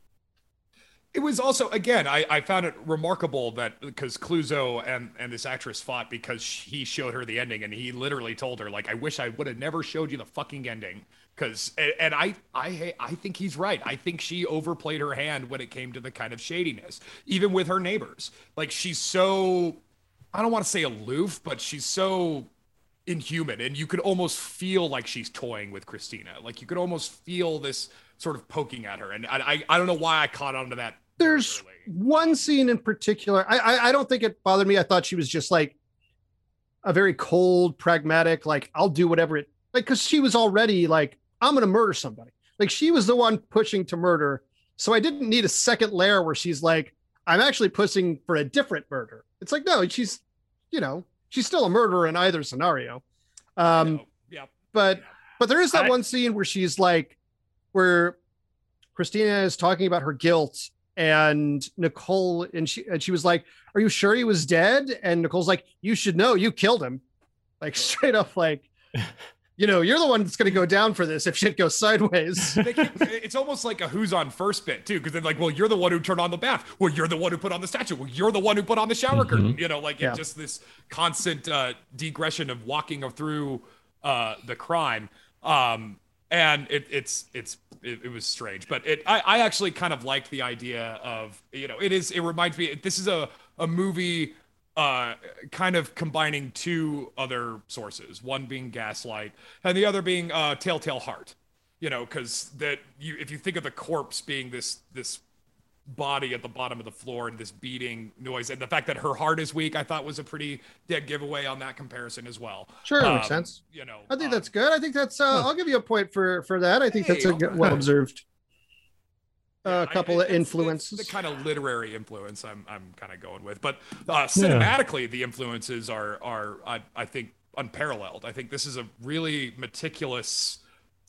It was also, again, I, I found it remarkable that because Clouzot and, and this actress fought because he showed her the ending and he literally told her, like, I wish I would have never showed you the fucking ending. Because, and, and I, I, I think he's right. I think she overplayed her hand when it came to the kind of shadiness, even with her neighbors. Like, she's so, I don't want to say aloof, but she's so inhuman. And you could almost feel like she's toying with Christina. Like, you could almost feel this sort of poking at her. And I, I, I don't know why I caught on to that. There's one scene in particular. I, I I don't think it bothered me. I thought she was just like a very cold, pragmatic, like I'll do whatever it like, because she was already like, I'm going to murder somebody. Like she was the one pushing to murder. So I didn't need a second layer where she's like, I'm actually pushing for a different murder. It's like, no, she's, you know, she's still a murderer in either scenario. Um, yeah. But, but there is that I, one scene where she's like, where Christina is talking about her guilt and Nicole and she and she was like, are you sure he was dead? And Nicole's like, you should know, you killed him. Like straight up, like, you know, you're the one that's going to go down for this if shit goes sideways. They keep, it's almost like a who's on first bit too, because they're like, well, you're the one who turned on the bath, well, you're the one who put on the statue, well, you're the one who put on the shower mm-hmm. curtain, you know, like yeah. it's just this constant uh digression of walking through uh the crime. um And it, it's it's it, it was strange, but it I, I actually kind of liked the idea of, you know, it is it reminds me this is a a movie uh, kind of combining two other sources, one being Gaslight and the other being uh, Telltale Heart, you know, because that you if you think of the corpse being this this body at the bottom of the floor and this beating noise and the fact that her heart is weak, I thought was a pretty dead giveaway on that comparison as well. Sure, um, makes sense. You know, I think um, that's good. I think that's. Uh, huh. I'll give you a point for for that. I think hey, that's a good, well observed. A uh, yeah, couple I, of influences. It's the kind of literary influence I'm I'm kind of going with, but uh, cinematically, yeah. the influences are are I I think unparalleled. I think this is a really meticulous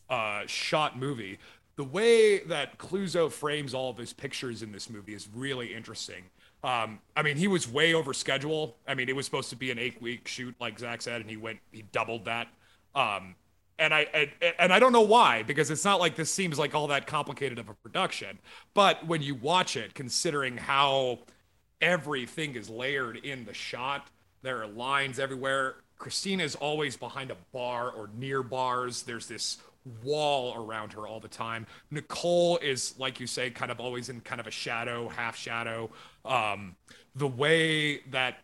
uh, shot movie. The way that Clouzot frames all of his pictures in this movie is really interesting. Um, I mean, he was way over schedule. I mean, it was supposed to be an eight-week shoot, like Zach said, and he went, he doubled that. Um, and I and, and I don't know why, because it's not like this seems like all that complicated of a production. But when you watch it, considering how everything is layered in the shot, there are lines everywhere. Christina's always behind a bar or near bars. There's this wall around her all the time. Nicole is, like you say, kind of always in kind of a shadow, half shadow. Um, the way that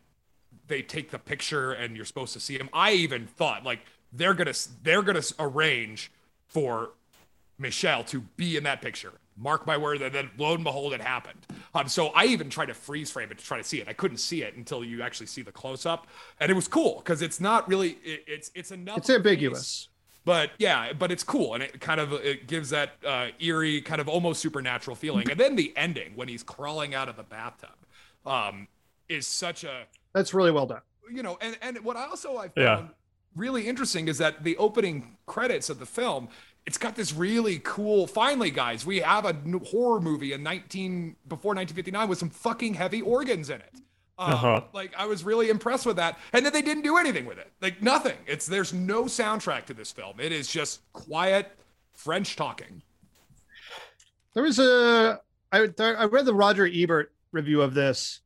they take the picture and you're supposed to see him, I even thought like they're gonna they're gonna arrange for Michel to be in that picture. Mark my word, that then lo and behold, it happened. Um, so I even tried to freeze frame it to try to see it. I couldn't see it until you actually see the close up, and it was cool because it's not really it, it's it's enough. It's ambiguous. Piece. But yeah, but it's cool. And it kind of, it gives that uh, eerie kind of almost supernatural feeling. And then the ending when he's crawling out of the bathtub um, is such a, that's really well done. You know, and, and what I also I found yeah. really interesting is that the opening credits of the film, it's got this really cool, finally guys, we have a new horror movie in nineteen, before nineteen fifty-nine with some fucking heavy organs in it. Um, uh-huh. Like I was really impressed with that, and then they didn't do anything with it. Like nothing. It's there's no soundtrack to this film. It is just quiet French talking. There was a I I read the Roger Ebert review of this,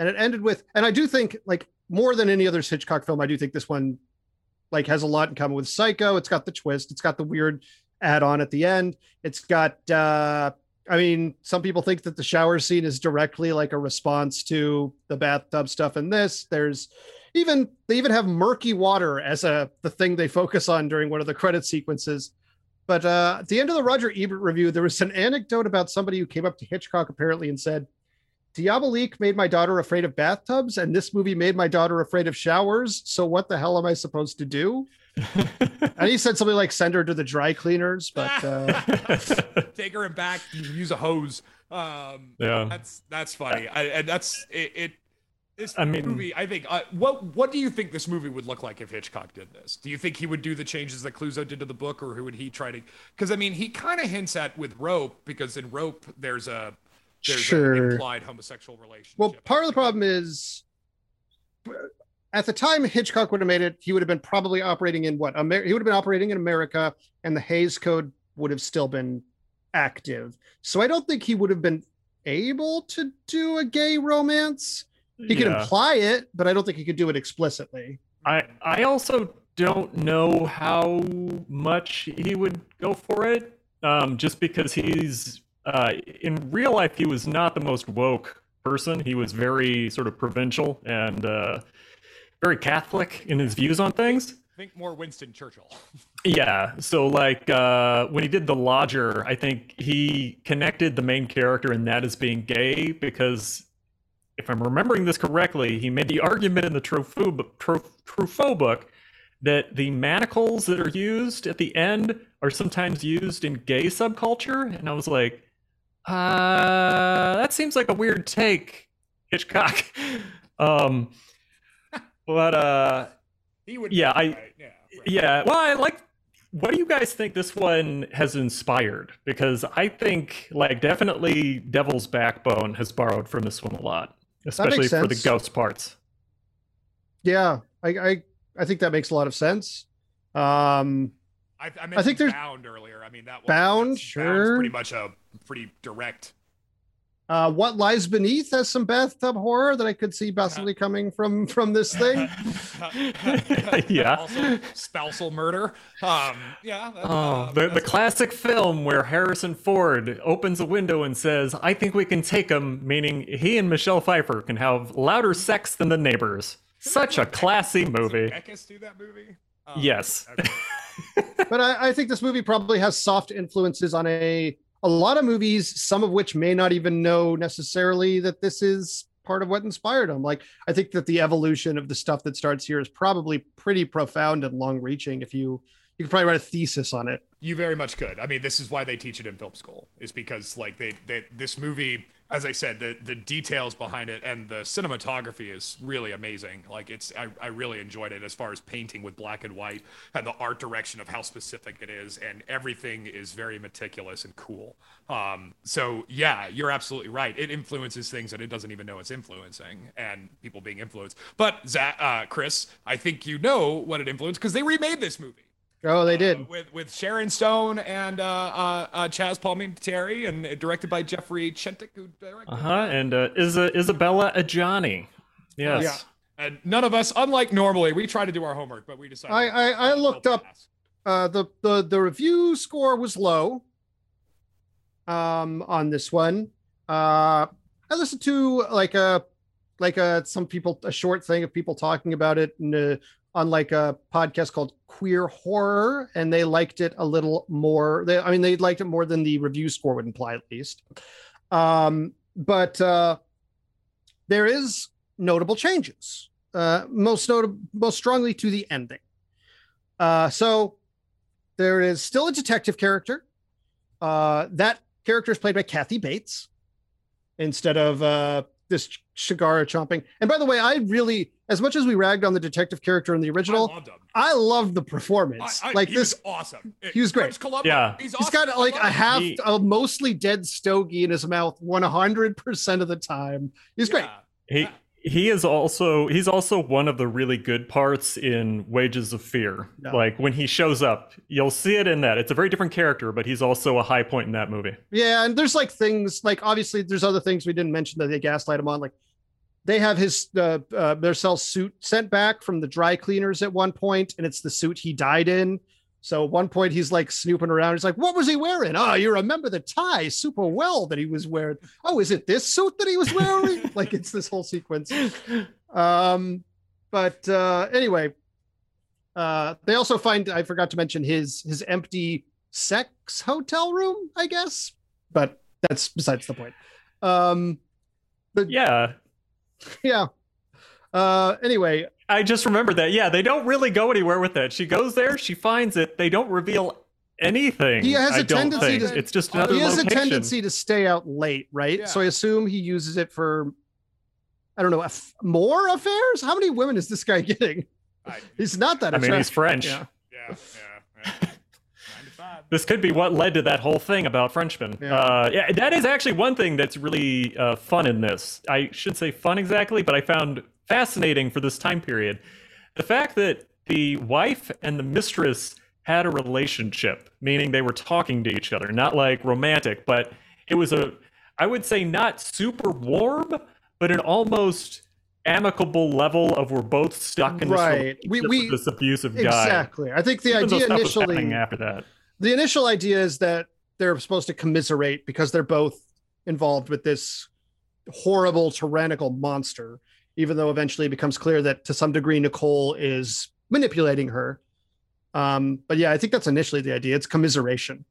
and it ended with, and I do think like more than any other Hitchcock film, I do think this one like has a lot in common with Psycho. It's got the twist. It's got the weird add-on at the end. It's got. Uh, I mean, some people think that the shower scene is directly like a response to the bathtub stuff in this. There's even, they even have murky water as a the thing they focus on during one of the credit sequences. But uh, at the end of the Roger Ebert review, there was an anecdote about somebody who came up to Hitchcock apparently and said, Diabolique made my daughter afraid of bathtubs, and this movie made my daughter afraid of showers. So what the hell am I supposed to do? And he said something like, send her to the dry cleaners, but uh... take her back, use a hose. Um, yeah, that's that's funny. I, and that's it. it this I mean, movie, I think. Uh, what what do you think this movie would look like if Hitchcock did this? Do you think he would do the changes that Clouzot did to the book, or who would he try to? Because I mean, he kind of hints at with Rope, because in Rope there's a there's sure. an implied homosexual relationship. Well, part of the problem is, at the time Hitchcock would have made it, he would have been probably operating in what? Amer- he would have been operating in America, and the Hays Code would have still been active. So I don't think he would have been able to do a gay romance. He could yeah. imply it, but I don't think he could do it explicitly. I, I also don't know how much he would go for it, um, just because he's, uh, in real life, he was not the most woke person. He was very sort of provincial and uh, very Catholic in his views on things. I think more Winston Churchill. Yeah, so like uh, when he did The Lodger, I think he connected the main character in that as being gay because, if I'm remembering this correctly, he made the argument in the Truffaut book that the manacles that are used at the end are sometimes used in gay subculture. And I was like, uh, that seems like a weird take, Hitchcock. um, but uh, he would yeah, I, right. yeah, right. yeah. Well, I like, what do you guys think this one has inspired? Because I think like definitely Devil's Backbone has borrowed from this one a lot, especially for the ghost parts. Yeah, I, I I think that makes a lot of sense. Um, I, I, I think there's Bound earlier. I mean, that one, Bound, sure, pretty much a pretty direct. Uh, What Lies Beneath has some bathtub horror that I could see possibly coming from from this thing. Yeah, also spousal murder. Um, yeah, that, oh, uh, the, the classic film where Harrison Ford opens a window and says, "I think we can take him," meaning he and Michelle Pfeiffer can have louder sex than the neighbors. Such a classy movie. Zemeckis do that movie? Um, yes, okay. But I, I think this movie probably has soft influences on a. A lot of movies, some of which may not even know necessarily that this is part of what inspired them. Like, I think that the evolution of the stuff that starts here is probably pretty profound and long-reaching. If you, you could probably write a thesis on it. You very much could. I mean, this is why they teach it in film school, is because like they, they this movie, as I said, the the details behind it and the cinematography is really amazing. Like it's, I, I really enjoyed it as far as painting with black and white and the art direction of how specific it is, and everything is very meticulous and cool. Um, so yeah, you're absolutely right. It influences things that it doesn't even know it's influencing, and people being influenced. But Zach, uh, Chris, I think you know what it influenced because they remade this movie. Oh, they did uh, with with Sharon Stone and uh, uh, uh, Chaz Palminteri, and directed by Jeffrey Chentic, who directed. Uh huh. And uh, is uh, Isabella Adjani. Yes. Yeah. And none of us, unlike normally, we try to do our homework, but we decided. I I, I looked up. Uh, the the the review score was low. Um, on this one, uh, I listened to like a like a some people a short thing of people talking about it, and uh, on like a podcast called Queer Horror, and they liked it a little more. They, I mean, they liked it more than the review score would imply, at least. Um, but uh, there is notable changes, uh, most notable, most strongly to the ending. Uh, so there is still a detective character. Uh, that character is played by Kathy Bates instead of uh, this Shigara chomping. And by the way, I really, as much as we ragged on the detective character in the original, I loved, I loved the performance. I, I, like he this, was awesome. He was great. Columbo, yeah, he's, awesome. He's got like a half, a mostly dead stogie in his mouth, one hundred percent of the time. He's yeah. great. He he is also he's also one of the really good parts in Wages of Fear. Yeah. Like when he shows up, you'll see it in that. It's a very different character, but he's also a high point in that movie. Yeah, and there's like things like obviously there's other things we didn't mention that they gaslight him on, like. They have his uh, uh, their cell suit sent back from the dry cleaners at one point, and it's the suit he died in. So at one point he's like snooping around. He's like, "What was he wearing? Oh, you remember the tie super well that he was wearing. Oh, is it this suit that he was wearing?" Like it's this whole sequence. Um, but uh, anyway, uh, they also find I forgot to mention his his empty sex hotel room, I guess. But that's besides the point. Um, but yeah. Yeah. Uh, anyway. I just remembered that. Yeah, they don't really go anywhere with that. She goes there. She finds it. They don't reveal anything. He has a I tendency to, it's just another He has location. a tendency to stay out late, right? Yeah. So I assume he uses it for, I don't know, aff- more affairs? How many women is this guy getting? I, he's not that I attractive. mean, he's French. Yeah, yeah, yeah, yeah. This could be what led to that whole thing about Frenchmen. Yeah. Uh, yeah, that is actually one thing that's really uh, fun in this. I should say fun exactly, but I found fascinating for this time period. The fact that the wife and the mistress had a relationship, meaning they were talking to each other, not like romantic, but it was a, I would say not super warm, but an almost amicable level of we're both stuck in this, right. we, we, this abusive guy. Exactly. I think the Even idea initially... after that. The initial idea is that they're supposed to commiserate because they're both involved with this horrible, tyrannical monster, even though eventually it becomes clear that to some degree, Nicole is manipulating her. Um, but yeah, I think that's initially the idea. It's commiseration.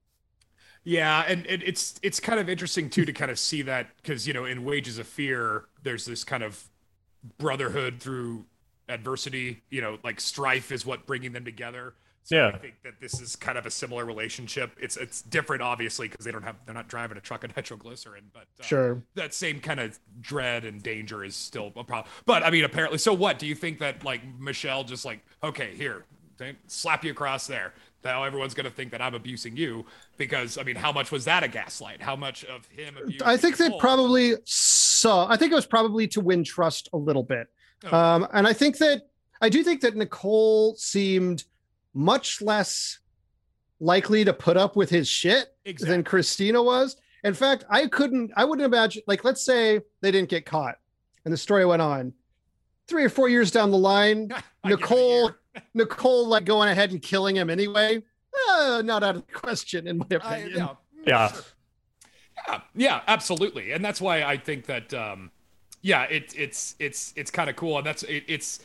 Yeah. And it, it's, it's kind of interesting too, to kind of see that because, you know, in Wages of Fear, there's this kind of brotherhood through adversity, you know, like strife is what bringing them together. So yeah. I think that this is kind of a similar relationship. It's it's different, obviously, because they don't have they're not driving a truck of nitroglycerin, but uh, sure, that same kind of dread and danger is still a problem. But I mean, apparently, so what do you think that like Michel just like okay here, slap you across there? Now everyone's gonna think that I'm abusing you because I mean, how much was that a gaslight? How much of him? I think they probably saw. I think it was probably to win trust a little bit, okay. um, and I think that I do think that Nicole seemed much less likely to put up with his shit exactly. than Christina was. In fact, I couldn't, I wouldn't imagine, like, let's say they didn't get caught and the story went on three or four years down the line, Nicole, Nicole, like going ahead and killing him anyway. Uh, not out of the question in my opinion. I, yeah. Yeah. Sure. yeah. Yeah, absolutely. And that's why I think that, um, yeah, it, it's, it's, it's kind of cool. And that's, it, it's,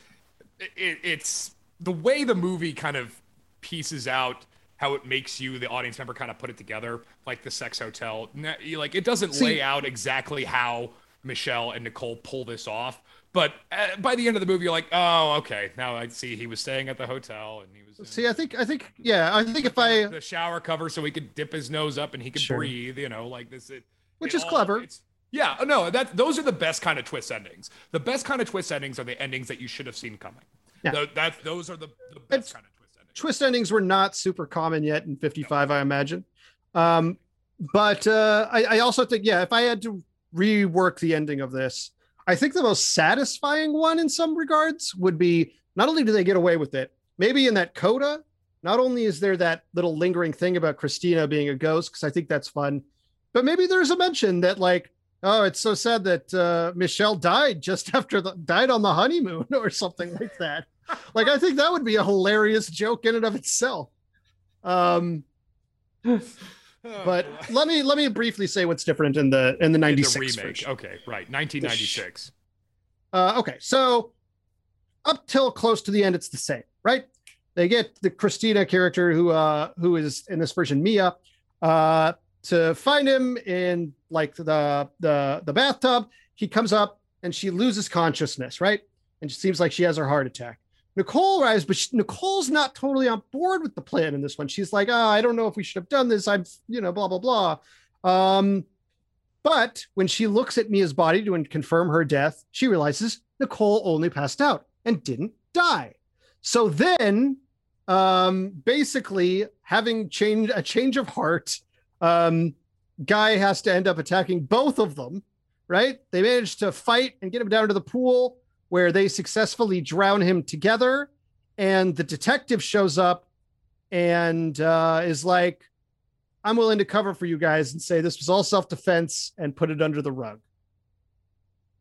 it, it's, the way the movie kind of pieces out how it makes you, the audience member, kind of put it together, like the sex hotel. Like, it doesn't See, lay out exactly how Michel and Nicole pull this off. But by the end of the movie, you're like, oh, okay, now I see he was staying at the hotel and he was. See, I think, I think, yeah, I think if I the shower cover so he could dip his nose up and he could sure. breathe, you know, like this. It, Which it is all, clever. It's, yeah, no, that those are the best kind of twist endings. The best kind of twist endings are the endings that you should have seen coming. Yeah. Th- that, those are the, the best it's, kind of twist endings. Twist endings were not super common yet in fifty-five, no. I imagine. Um, but uh, I, I also think, yeah, if I had to rework the ending of this, I think the most satisfying one in some regards would be not only do they get away with it, maybe in that coda, not only is there that little lingering thing about Christina being a ghost, because I think that's fun, but maybe there's a mention that like, oh, it's so sad that uh, Michel died just after the died on the honeymoon or something like that. Like, I think that would be a hilarious joke in and of itself. Um, but let me let me briefly say what's different in the in the ninety-six remake. Okay, right, nineteen ninety-six. Uh, okay, so up till close to the end, it's the same, right? They get the Christina character who uh, who is in this version Mia. Uh, to find him in like the, the, the bathtub, he comes up and she loses consciousness, right? And it seems like she has her heart attack. Nicole arrives, but she, Nicole's not totally on board with the plan in this one. She's like, oh, I don't know if we should have done this. I'm, you know, blah, blah, blah. Um, but when she looks at Mia's body to confirm her death, she realizes Nicole only passed out and didn't die. So then um, basically having changed a change of heart, Um, guy has to end up attacking both of them, right? They manage to fight and get him down to the pool where they successfully drown him together. And the detective shows up and uh, is like, I'm willing to cover for you guys and say this was all self-defense and put it under the rug.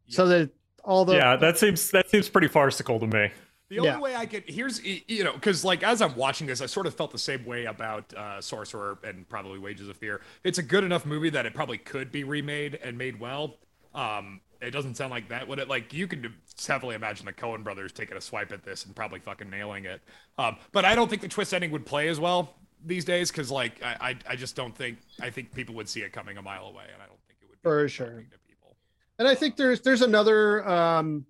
Yeah. So that all the... Yeah, that seems, that seems pretty farcical to me. The only yeah. way I could, here's, you know, because like as I'm watching this, I sort of felt the same way about uh, Sorcerer and probably Wages of Fear. It's a good enough movie that it probably could be remade and made well. Um, it doesn't sound like that. Would it? Like, you can definitely imagine the Coen brothers taking a swipe at this and probably fucking nailing it. Um, but I don't think the twist ending would play as well. these days, because like I, I just don't think I think people would see it coming a mile away, and I don't think it would be for sure to people. And I think there's there's another um,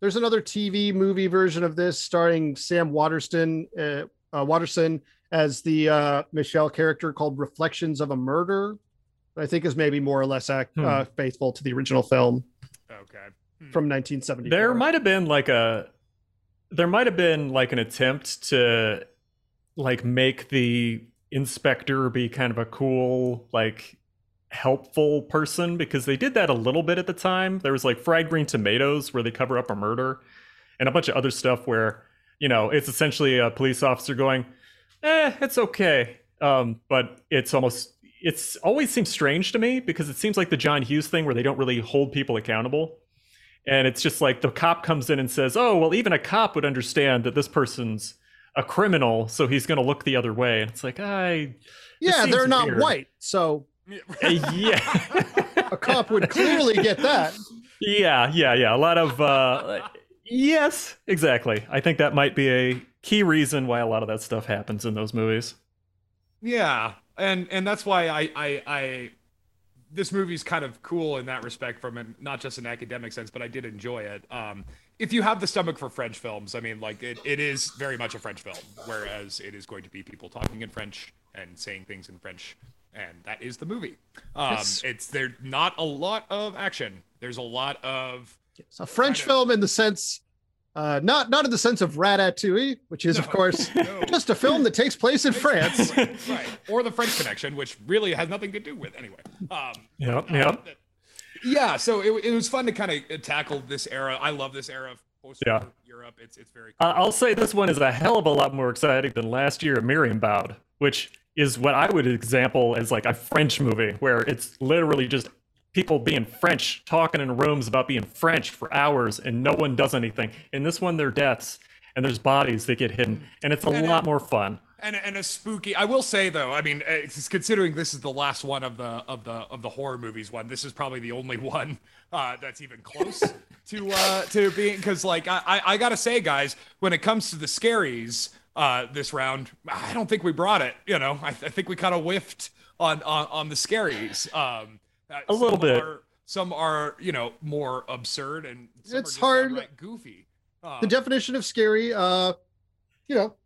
there's another T V movie version of this starring Sam Waterston uh, uh, Waterston as the uh, Michel character called Reflections of a Murder. I think is maybe more or less uh, hmm. faithful to the original film. Okay, hmm. from nineteen seventy-four. There might have been like a there might have been like an attempt to like make the inspector be kind of a cool, like helpful person, because they did that a little bit at the time. There was like Fried Green Tomatoes where they cover up a murder, and a bunch of other stuff where, you know, it's essentially a police officer going, eh, it's okay. Um, but it's almost, it's always seems strange to me, because it seems like the John Hughes thing where they don't really hold people accountable. And it's just like the cop comes in and says, oh, well, even a cop would understand that this person's a criminal, so he's going to look the other way. And it's like, I yeah, they're not weird. White, so yeah, a cop would clearly get that. Yeah, yeah, yeah. A lot of uh, yes, exactly. I think that might be a key reason why a lot of that stuff happens in those movies. Yeah, and and that's why I I, I this movie's kind of cool in that respect, from an, not just an academic sense, but I did enjoy it. Um, If you have the stomach for French films, I mean, like it, it is very much a French film, whereas it is going to be people talking in French and saying things in French, and that is the movie. Um, yes. It's there's not a lot of action. There's a lot of it's a French kind of, film in the sense, uh, not not in the sense of Ratatouille, which is no, of course no. just a film that takes place in France, right, right? Or The French Connection, which really has nothing to do with anyway. Um, yeah, yeah. Um, Yeah, so it, it was fun to kind of tackle this era. I love this era of post-war yeah. Europe. It's it's very cool. Uh, I'll say this one is a hell of a lot more exciting than last year, Miriam Bound, which is what I would example as like a French movie, where it's literally just people being French, talking in rooms about being French for hours, and no one does anything. In this one, there are deaths, and there's bodies that get hidden, and it's a and, lot more fun. And and a spooky. I will say though, I mean, it's, considering this is the last one of the of the of the horror movies one, this is probably the only one uh, that's even close to uh, to being. Because like I I gotta say, guys, when it comes to the scaries uh, this round, I don't think we brought it. You know, I, I think we kind of whiffed on, on on the scaries um, a little bit. Are, some are you know more absurd, and some it's are just hard, like goofy. Um, the definition of scary, uh, you know.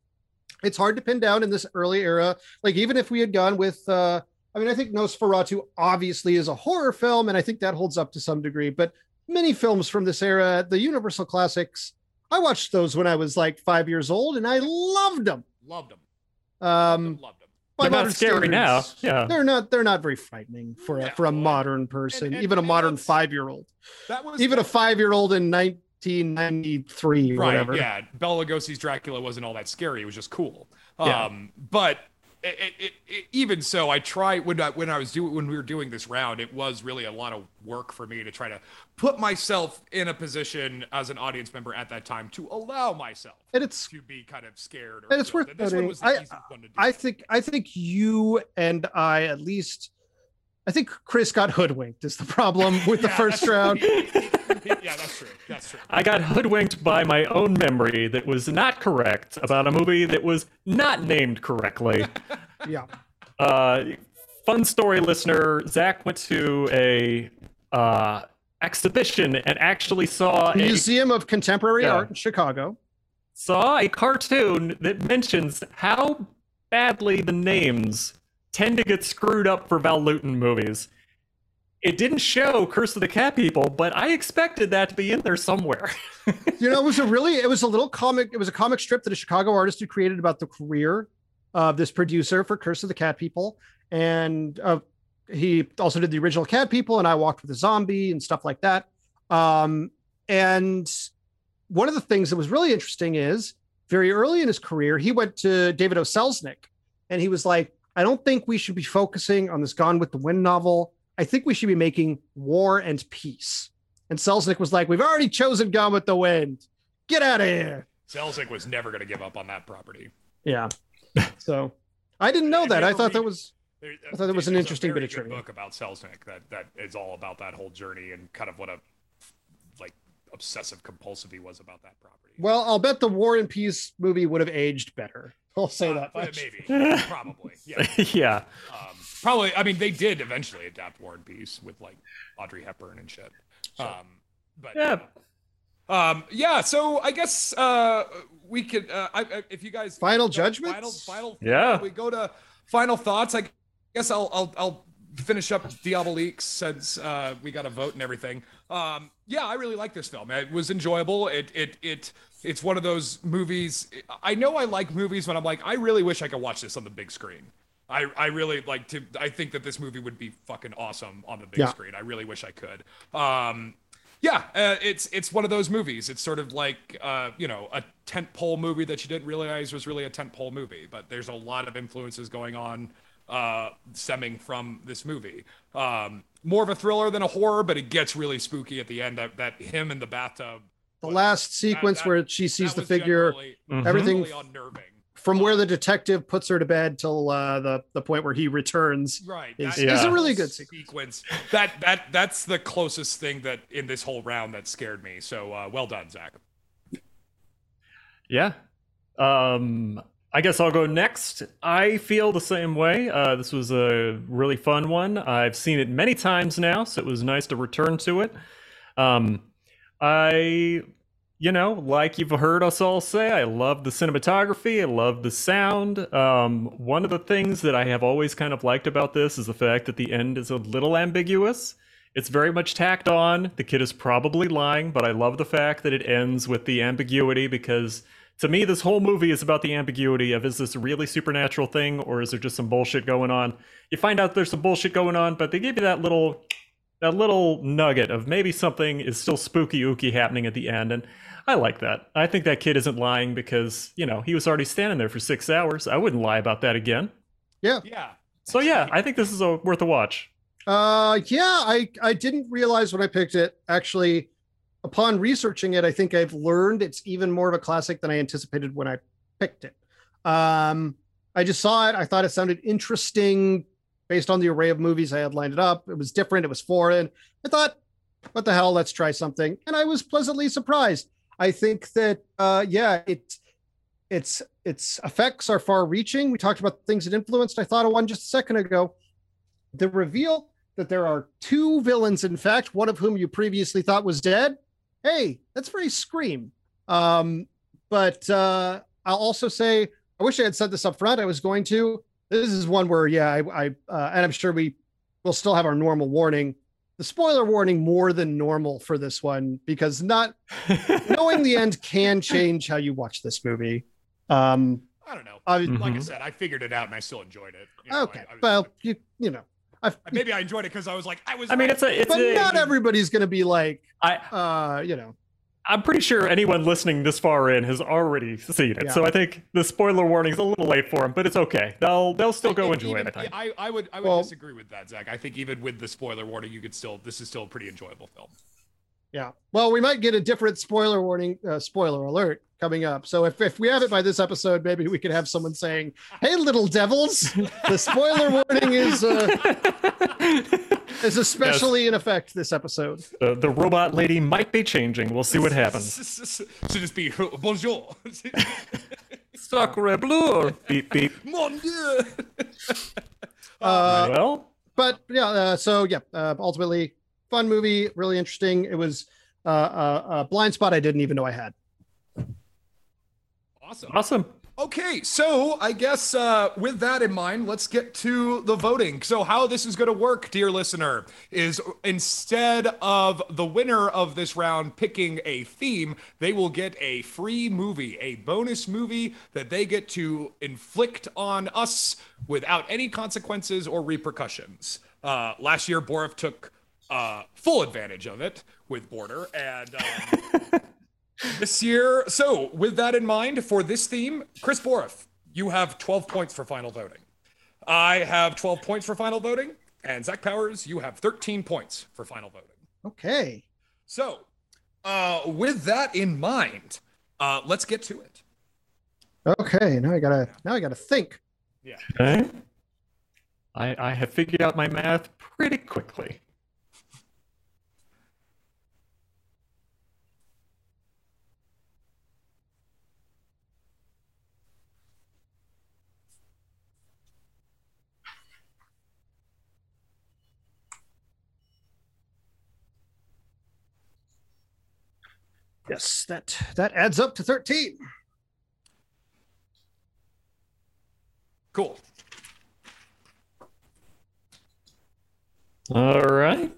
It's hard to pin down in this early era. Like, even if we had gone with, uh, I mean, I think Nosferatu obviously is a horror film, and I think that holds up to some degree, but many films from this era, the Universal classics, I watched those when I was like five years old, and I loved them. Loved them. Um, loved them. They're not scary now. Yeah. They're not, they're not very frightening for a, yeah. for a modern person, and, and, even a modern five-year-old. That was Even a five-year-old in nineteen... nineteen ninety-three, right? Whatever. Yeah, Bela Lugosi's Dracula wasn't all that scary. It was just cool. Yeah. Um, but it, it, it, even so, I try when I, when I was doing when we were doing this round, it was really a lot of work for me to try to put myself in a position as an audience member at that time to allow myself and it's, to be kind of scared. Or and it's worth and this one was the I, easy one to do. I think I think you and I at least. I think Chris got hoodwinked is the problem with yeah, the first round. Yeah, that's true. That's true. I got hoodwinked by my own memory that was not correct about a movie that was not named correctly. Yeah. Uh, fun story, listener. Zach went to a uh, exhibition and actually saw Museum a, of Contemporary yeah, Art in Chicago. Saw a cartoon that mentions how badly the names tend to get screwed up for Val Lewton movies. It didn't show Curse of the Cat People, but I expected that to be in there somewhere. You know, it was a really, it was a little comic, it was a comic strip that a Chicago artist had created about the career of this producer for Curse of the Cat People. And uh, he also did the original Cat People and I Walked with a Zombie and stuff like that. Um, and one of the things that was really interesting is very early in his career, he went to David O. Selznick and he was like, I don't think we should be focusing on this Gone with the Wind novel. I think we should be making War and Peace. And Selznick was like, we've already chosen Gone with the Wind. Get out of here. Selznick was never going to give up on that property. Yeah. So I didn't know that. I thought read, that was, there, I thought that was an interesting bit of trivia. Book about Selznick that, that is all about that whole journey and kind of what a like obsessive compulsive he was about that property. Well, I'll bet the War and Peace movie would have aged better. I'll say uh, that much. Maybe, probably. Yeah. yeah. Um, probably. I mean, they did eventually adapt War and Peace with like Audrey Hepburn and shit. Sure. Um, but yeah. Uh, um, yeah. So I guess uh, we could, uh, I, I, if you guys. Final judgments. Final, final. Yeah. We go to final thoughts. I guess I'll, I'll, I'll finish up Diaboliques since uh, we got a vote and everything. Um, yeah, I really like this film. It was enjoyable. It, it, it, It's one of those movies. I know I like movies when I'm like, I really wish I could watch this on the big screen. I, I really like to, I think that this movie would be fucking awesome on the big yeah. screen. I really wish I could. Um, yeah, uh, it's, it's one of those movies. It's sort of like, uh, you know, a tentpole movie that you didn't realize was really a tentpole movie, but there's a lot of influences going on uh, stemming from this movie. Um, more of a thriller than a horror, but it gets really spooky at the end. That, that him in the bathtub. The but last sequence that, that, where she sees the figure, mm-hmm. everything from where the detective puts her to bed till uh, the the point where he returns. Right, that, is, yeah. is a really good sequence. that that that's the closest thing that in this whole round that scared me. So uh, well done, Zach. Yeah, um, I guess I'll go next. I feel the same way. Uh, this was a really fun one. I've seen it many times now, so it was nice to return to it. Um, I, you know, like you've heard us all say, I love the cinematography. I love the sound. Um, one of the things that I have always kind of liked about this is the fact that the end is a little ambiguous. It's very much tacked on. The kid is probably lying, but I love the fact that it ends with the ambiguity, because to me, this whole movie is about the ambiguity of, is this really supernatural thing, or is there just some bullshit going on? You find out there's some bullshit going on, but they give you that little... that little nugget of maybe something is still spooky ooky happening at the end. And I like that. I think that kid isn't lying because, you know, he was already standing there for six hours. I wouldn't lie about that again. Yeah. Yeah. So yeah, I think this is a, worth a watch. Uh, yeah, I, I didn't realize when I picked it. Actually, upon researching it, I think I've learned it's even more of a classic than I anticipated when I picked it. Um, I just saw it. I thought it sounded interesting. Based on the array of movies I had lined it up, it was different, it was foreign. I thought, what the hell, let's try something. And I was pleasantly surprised. I think that, uh, yeah, it, it's, its effects are far-reaching. We talked about things that influenced. I thought of one just a second ago. The reveal that there are two villains, in fact, one of whom you previously thought was dead. Hey, that's very Scream. Um, but uh, I'll also say, I wish I had said this up front. I was going to. This is one where, yeah, I, I uh, and I'm sure we will still have our normal warning, the spoiler warning more than normal for this one, because not knowing the end can change how you watch this movie. Um, I don't know. I, mm-hmm. Like I said, I figured it out and I still enjoyed it. You know, okay. I, I was, well, you, you know, I've, maybe I enjoyed it because I was like, I was, I mean, right. it's a, it's but a, not everybody's going to be like, I, uh, you know, I'm pretty sure anyone listening this far in has already seen it, yeah. so I think the spoiler warning is a little late for them, but it's okay. They'll they'll still go enjoy even, it. I, I, I would I would well, disagree with that, Zach. I think even with the spoiler warning, you could still this is still a pretty enjoyable film. Yeah. Well, we might get a different spoiler warning, uh, spoiler alert coming up. So if if we have it by this episode, maybe we could have someone saying, "Hey, little devils, the spoiler warning is." Uh... is especially yes. in effect this episode. Uh, the robot lady might be changing. We'll see what happens. So just be bonjour. Sacre bleu. Beep beep. Mon Dieu. Uh, well, but yeah. Uh, so yeah. Uh, ultimately, fun movie. Really interesting. It was uh, uh, a blind spot I didn't even know I had. Awesome. Awesome. Okay, so I guess uh, with that in mind, let's get to the voting. So how this is going to work, dear listener, is instead of the winner of this round picking a theme, they will get a free movie, a bonus movie that they get to inflict on us without any consequences or repercussions. Uh, last year, Borif took uh, full advantage of it with Border and... Um, this year, so with that in mind, for this theme, Chris Porath, you have twelve points for final voting. I have twelve points for final voting, and Zach Powers, you have thirteen points for final voting. Okay. So, uh, with that in mind, uh, let's get to it. Okay. Now I gotta. Now I gotta think. Yeah. Okay. I I have figured out my math pretty quickly. Yes, that, that adds up to thirteen. Cool. All right.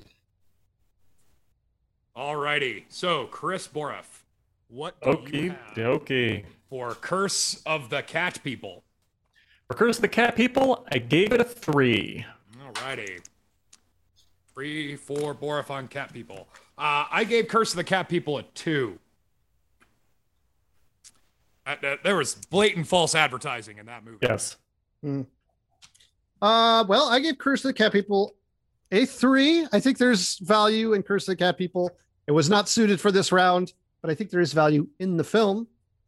All righty. So, Chris Porath, what do okay. you have okay. for Curse of the Cat People? For Curse of the Cat People, I gave it a three. All righty. Three, four, Porath on Cat People. Uh, I gave Curse of the Cat People a two. Uh, there was blatant false advertising in that movie. Yes. Mm. Uh, well, I gave Curse of the Cat People a three. I think there's value in Curse of the Cat People. It was not suited for this round, but I think there is value in the film,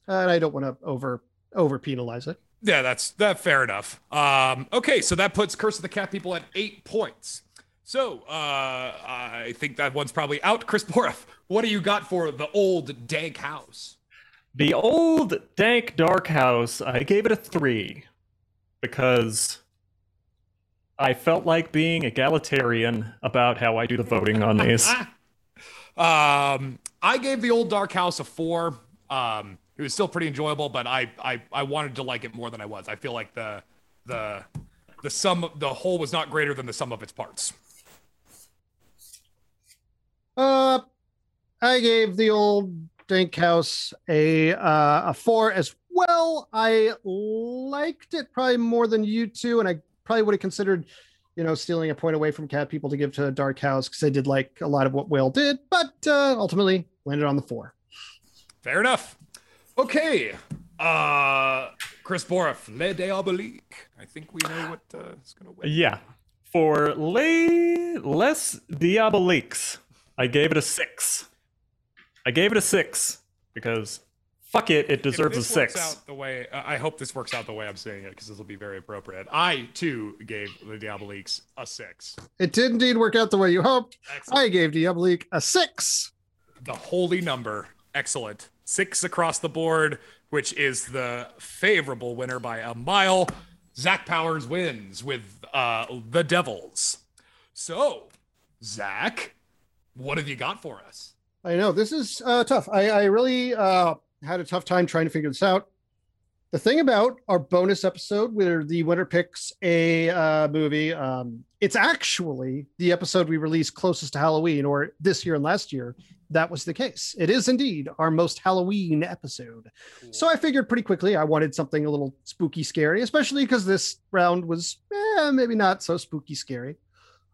uh, and I don't want to over over penalize it. Yeah, that's that. Fair enough. Um, okay, so that puts Curse of the Cat People at eight points. So uh, I think that one's probably out. Chris Porath, what do you got for The Old Dank House? The Old Dank Dark House, I gave it a three because I felt like being egalitarian about how I do the voting on these. um, I gave The Old Dark House a four. Um, it was still pretty enjoyable, but I, I, I wanted to like it more than I was. I feel like the the the sum the whole was not greater than the sum of its parts. Uh, I gave The Old Dank House a uh, a four as well. I liked it probably more than you two, and I probably would have considered, you know, stealing a point away from Cat People to give to Dark House because they did like a lot of what Whale did, but uh, ultimately landed on the four. Fair enough. Okay, uh, Chris Porath, Les Diaboliques. I think we know what uh, is going to win. Yeah, for Les Les Diaboliques, I gave it a six. I gave it a six because fuck it, it deserves a six. Out the way, uh, I hope this works out the way I'm saying it because this will be very appropriate. I, too, gave the Diaboliques a six. It did indeed work out the way you hoped. Excellent. I gave Diabolique a six. The holy number. Excellent. Six across the board, which is the favorable winner by a mile. Zach Powers wins with uh, the Devils. So, Zach, what have you got for us? I know this is uh, tough. I, I really uh, had a tough time trying to figure this out. The thing about our bonus episode where the winner picks a uh, movie, um, it's actually the episode we released closest to Halloween, or this year and last year, that was the case. It is indeed our most Halloween episode. Cool. So I figured pretty quickly I wanted something a little spooky, scary, especially because this round was eh, maybe not so spooky, scary.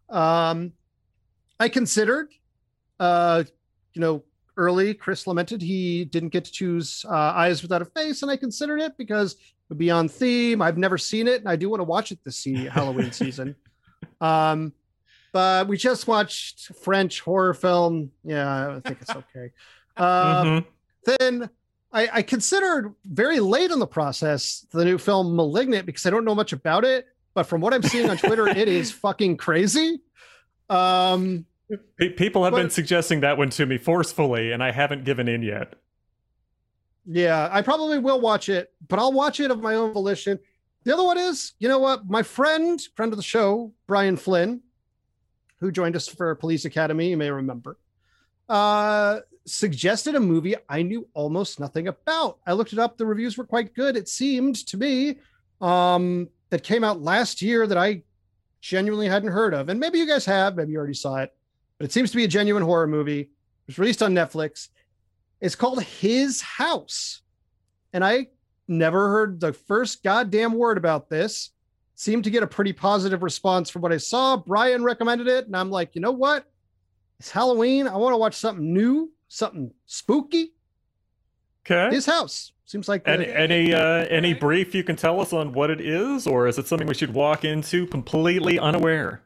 Um, I considered... Uh, you know, early Chris lamented he didn't get to choose uh, Eyes Without a Face, and I considered it because it would be on theme. I've never seen it, and I do want to watch it this Halloween season. Um, but we just watched French horror film. Yeah, I think it's okay. Um, mm-hmm. Then I, I considered very late in the process the new film Malignant because I don't know much about it, but from what I'm seeing on Twitter, it is fucking crazy. Um, People have but, been suggesting that one to me forcefully, and I haven't given in yet. Yeah, I probably will watch it, but I'll watch it of my own volition. The other one is, you know what? My friend, friend of the show, Brian Flynn, who joined us for Police Academy, you may remember, uh, suggested a movie I knew almost nothing about. I looked it up. The reviews were quite good, it seemed to me, um, that came out last year that I genuinely hadn't heard of. And maybe you guys have. Maybe you already saw it. But it seems to be a genuine horror movie. It was released on Netflix. It's called His House. And I never heard the first goddamn word about this. Seemed to get a pretty positive response from what I saw. Brian recommended it. And I'm like, you know what? It's Halloween. I want to watch something new, something spooky. Okay. His House. Seems like any any, uh, any brief you can tell us on what it is, or is it something we should walk into completely unaware?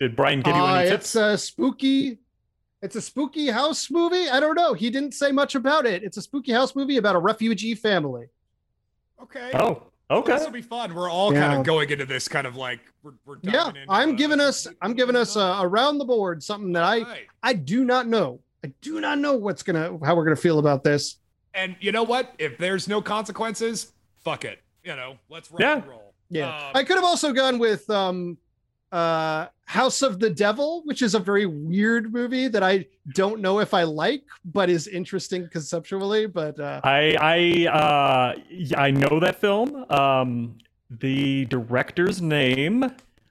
Did Brian give you any uh, tips? It's a spooky, it's a spooky house movie. I don't know. He didn't say much about it. It's a spooky house movie about a refugee family. Okay. Oh, okay. This will be fun. We're all yeah. kind of going into this kind of like we're, we're yeah. Into I'm giving us I'm giving us uh, around the board something that I right. I do not know. I do not know what's gonna how we're gonna feel about this. And you know what? If there's no consequences, fuck it. You know, let's rock yeah. and roll. Yeah. Um, I could have also gone with um. uh, House of the Devil, which is a very weird movie that I don't know if I like, but is interesting conceptually. But uh... I, I, uh, I know that film. Um, the director's name.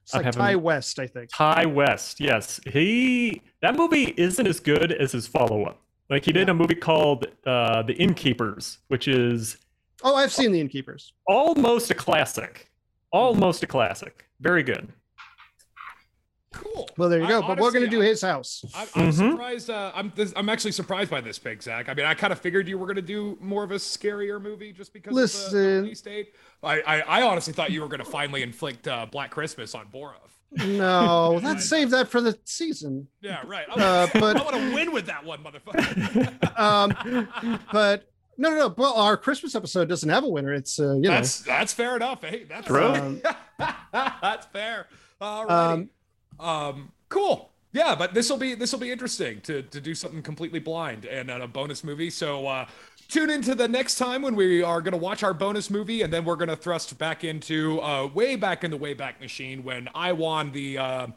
It's like Ty West, I think. Ty West, yes. He that movie isn't as good as his follow-up. Like he did yeah. a movie called uh, The Innkeepers, which is oh, I've seen The Innkeepers. Almost a classic. Almost a classic. Very good. Cool. Well, there you go. I, honestly, but we're going to do his house. I, I'm mm-hmm. surprised. Uh, I'm this, I'm actually surprised by this pick, Zach. I mean, I kind of figured you were going to do more of a scarier movie just because Listen. of the release date. I, I, I honestly thought you were going to finally inflict uh, Black Christmas on Borov. No, let's save that for the season. Yeah, right. I want to uh, but... win with that one, motherfucker. um, but... No, no, no. Well, our Christmas episode doesn't have a winner. It's, uh, you know. That's, that's fair enough. Hey, that's, um, that's fair. All right. Um, um, cool. Yeah, but this will be this will be interesting to, to do something completely blind and uh, a bonus movie. So uh, tune into the next time when we are going to watch our bonus movie, and then we're going to thrust back into uh, way back in the way back machine when I won the... Uh,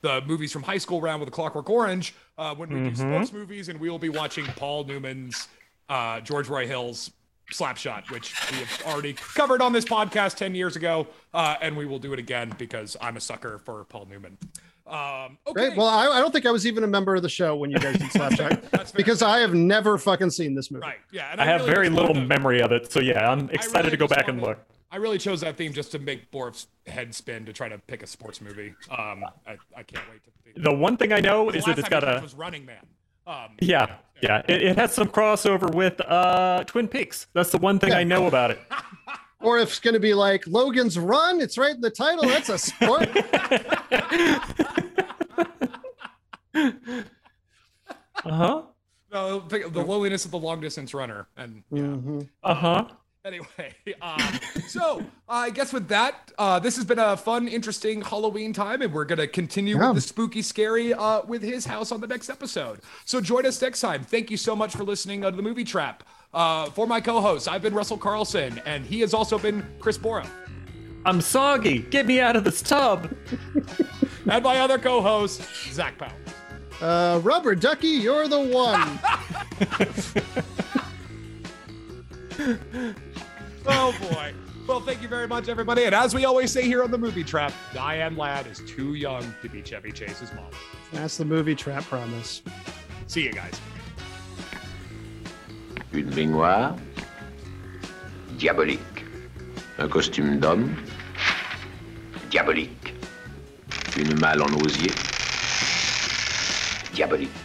the movies from high school round with the Clockwork Orange uh, when we mm-hmm. do sports movies, and we will be watching Paul Newman's uh, George Roy Hill's Slapshot, which we have already covered on this podcast ten years ago. Uh, and we will do it again because I'm a sucker for Paul Newman. Um, okay. Great. Well, I, I don't think I was even a member of the show when you guys did Slapshot because I have never fucking seen this movie. Right. Yeah. And I, I have really very little to... memory of it. So yeah, I'm excited really to go back and look. I really chose that theme just to make Borf's head spin to try to pick a sports movie. Um, I, I can't wait to think. The one thing I know is that it's got a... was Running Man. Um, yeah, yeah. It, it has some crossover with uh, Twin Peaks. That's the one thing yeah. I know about it. Or if it's going to be like Logan's Run, it's right in the title. That's a sport. uh-huh. No, the, the loneliness of the long-distance runner. and yeah. mm-hmm. Uh-huh. Anyway, um, so uh, I guess with that, uh, this has been a fun, interesting Halloween time, and we're going to continue yeah. with the spooky, scary uh, with his house on the next episode. So join us next time. Thank you so much for listening to The Movie Trap. Uh, for my co-host, I've been Russell Carlson, and he has also been Chris Porath. I'm soggy. Get me out of this tub. And my other co-host, Zach Powers. Uh, Rubber Ducky, you're the one. Oh, boy. Well, thank you very much, everybody. And as we always say here on The Movie Trap, Diane Ladd is too young to be Chevy Chase's mom. That's The Movie Trap promise. See you guys. Une baignoire diabolique. Un costume d'homme diabolique. Une malle en osier diabolique.